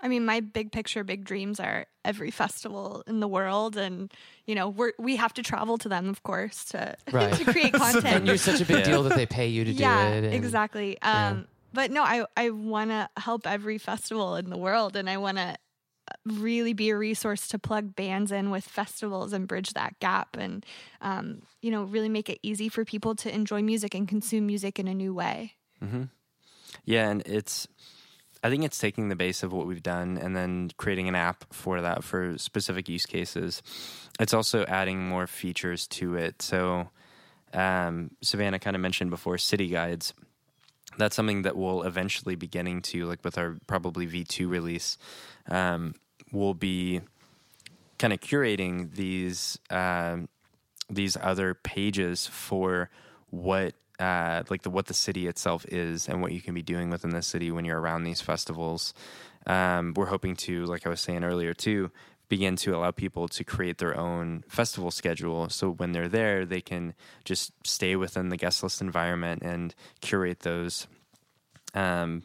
I mean, my big picture, big dreams are every festival in the world. And, you know, we we have to travel to them, of course, to, right. to create content. And you're such a big yeah. deal that they pay you to yeah, do it. And, exactly. Um, yeah. But no, I, I want to help every festival in the world. And I want to really be a resource to plug bands in with festivals and bridge that gap. And, um, you know, really make it easy for people to enjoy music and consume music in a new way. Mm-hmm. Yeah, and it's... I think it's taking the base of what we've done and then creating an app for that for specific use cases. It's also adding more features to it. So um, Savannah kind of mentioned before city guides. That's something that we'll eventually be getting to, like with our probably V two release. Um, we'll be kind of curating these um, these other pages for what Uh, like the what the city itself is and what you can be doing within the city when you're around these festivals. Um, we're hoping to, like I was saying earlier too, begin to allow people to create their own festival schedule. So when they're there, they can just stay within the Guest List environment and curate those. Um,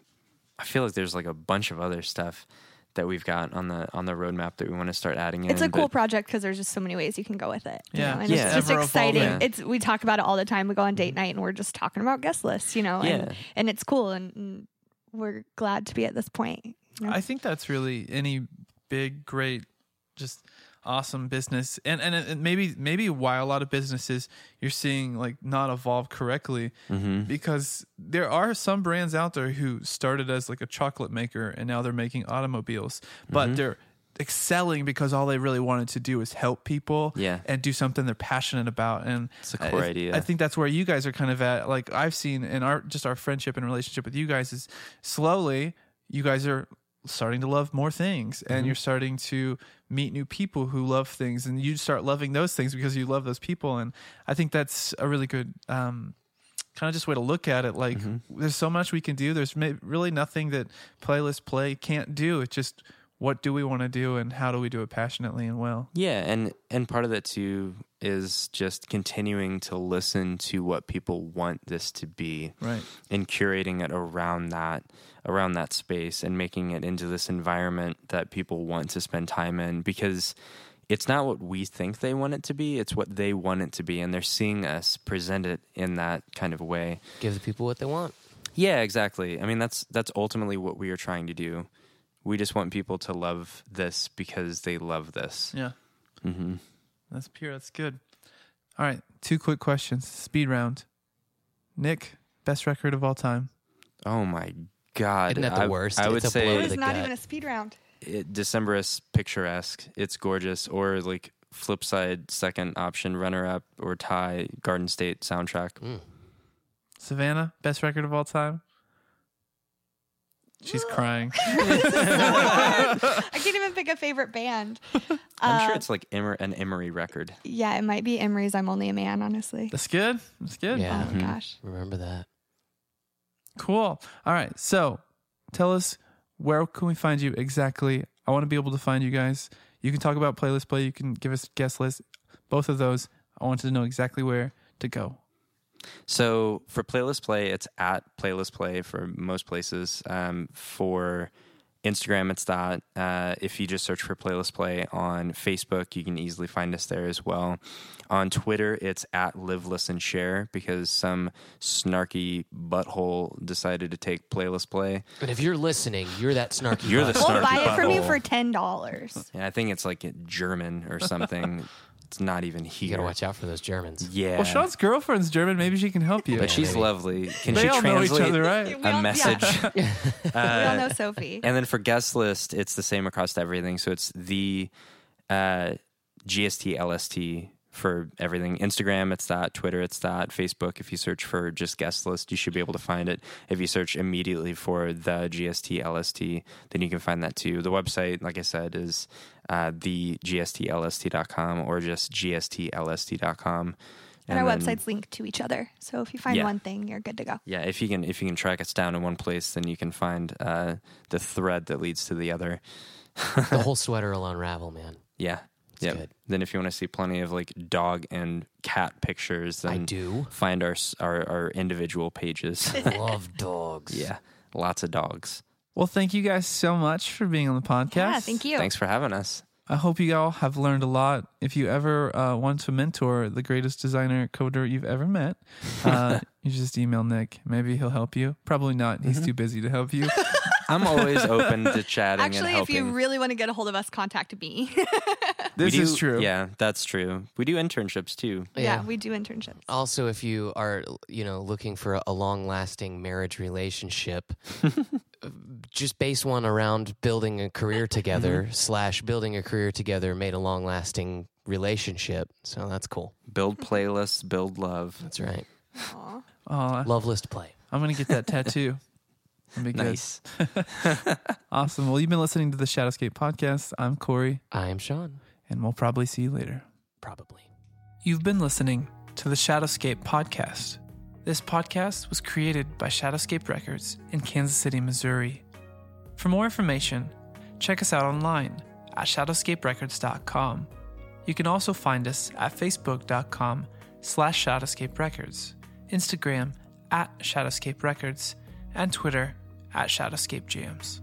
I feel like there's like a bunch of other stuff that we've got on the on the roadmap that we want to start adding in. It's a cool but, project because there's just so many ways you can go with it. Yeah, you know? and yeah. It's just Ever exciting. Yeah. It's we talk about it all the time. We go on date night and we're just talking about Guest Lists, you know. Yeah. And, and it's cool, and, and we're glad to be at this point. You know? I think that's really any big, great, just awesome business, and and, and maybe maybe why a lot of businesses you're seeing like not evolve correctly mm-hmm. because there are some brands out there who started as like a chocolate maker and now they're making automobiles, but mm-hmm. they're excelling because all they really wanted to do is help people yeah. and do something they're passionate about. And it's a core I, idea. I think that's where you guys are kind of at. Like I've seen in our just our friendship and relationship with you guys is slowly you guys are starting to love more things and mm-hmm. you're starting to meet new people who love things and you start loving those things because you love those people. And I think that's a really good um, kind of just way to look at it. Like mm-hmm. there's so much we can do. There's really nothing that Playlist Play can't do. It's just what do we want to do and how do we do it passionately and well? Yeah, and, and part of that too is just continuing to listen to what people want this to be, right? And curating it around that, around that space and making it into this environment that people want to spend time in, because it's not what we think they want it to be, it's what they want it to be, and they're seeing us present it in that kind of way. Give the people what they want. Yeah, exactly. I mean, that's that's ultimately what we are trying to do. We just want people to love this because they love this. Yeah. Mm-hmm. That's pure. That's good. All right. Two quick questions. Speed round. Nick, best record of all time. Oh, my God. Isn't that the I, worst? I it's would a say it's not gut. Even a speed round. It, Decemberists, picturesque. It's gorgeous. Or like flip side, second option, runner up or tie, Garden State soundtrack. Mm. Savannah, best record of all time. She's crying. This is so hard. I can't even pick a favorite band. I'm uh, sure it's like Emer- an Emery record. Yeah, it might be Emery's I'm Only a Man, honestly. That's good. That's good. Yeah. Oh, mm-hmm. Gosh. Remember that. Cool. All right. So tell us, where can we find you exactly? I want to be able to find you guys. You can talk about Playlist Play. You can give us a guest list. Both of those. I wanted to know exactly where to go. So for Playlist Play, it's at Playlist Play for most places. Um, for Instagram, it's that. Uh, if you just search for Playlist Play on Facebook, you can easily find us there as well. On Twitter, it's at Live, Listen, Share, because some snarky butthole decided to take Playlist Play. But if you're listening, you're that snarky you're butthole. The snarky We'll buy it butthole. From you for ten dollars. And I think it's like German or something. It's not even here. You gotta watch out for those Germans. Yeah. Well, Sean's girlfriend's German. Maybe she can help you. But she's maybe. Lovely. Can they she all translate know each other, right? a all, message? Yeah. uh, we all know Sophie. And then for Guest List, it's the same across everything. So it's the uh, G S T L S T for everything. Instagram, it's that. Twitter, it's that. Facebook, if you search for just Guest List, you should be able to find it. If you search immediately for the G S T L S T, then you can find that too. The website, like I said, is uh, the g s t l s t dot com or just g s t l s t dot com. And, and our then, websites link to each other. So if you find yeah. one thing, you're good to go. Yeah, if you can if you can track us down in one place, then you can find uh, the thread that leads to the other. The whole sweater will unravel, man. Yeah. Yeah. Then if you want to see plenty of like dog and cat pictures, then I do. Find our, our our individual pages. Love dogs. Yeah. Lots of dogs. Well, thank you guys so much for being on the podcast. Yeah, thank you. Thanks for having us. I hope you all have learned a lot. If you ever uh, want to mentor the greatest designer coder you've ever met, uh, you just email Nick. Maybe he'll help you. Probably not. He's mm-hmm. too busy to help you. I'm always open to chatting Actually, and helping. Actually, if you really want to get a hold of us, contact me. This do, is true. Yeah, that's true. We do internships too. Yeah, yeah, we do internships. Also, if you are, you know, looking for a long-lasting marriage relationship, just base one around building a career together mm-hmm. slash building a career together made a long-lasting relationship. So that's cool. Build playlists, build love. That's right. Aww. Aww. Love list play. I'm going to get that tattoo. Nice. Awesome. Well, you've been listening to the Shadowscape podcast. I'm Corey. I'm Sean. And we'll probably see you later. Probably. You've been listening to the Shadowscape podcast. This podcast was created by Shadowscape Records in Kansas City, Missouri. For more information, check us out online at shadowscape records dot com. You can also find us at facebook.com slash Shadowscape Records, Instagram at Shadowscape Records, and Twitter at Shadowscape Jams.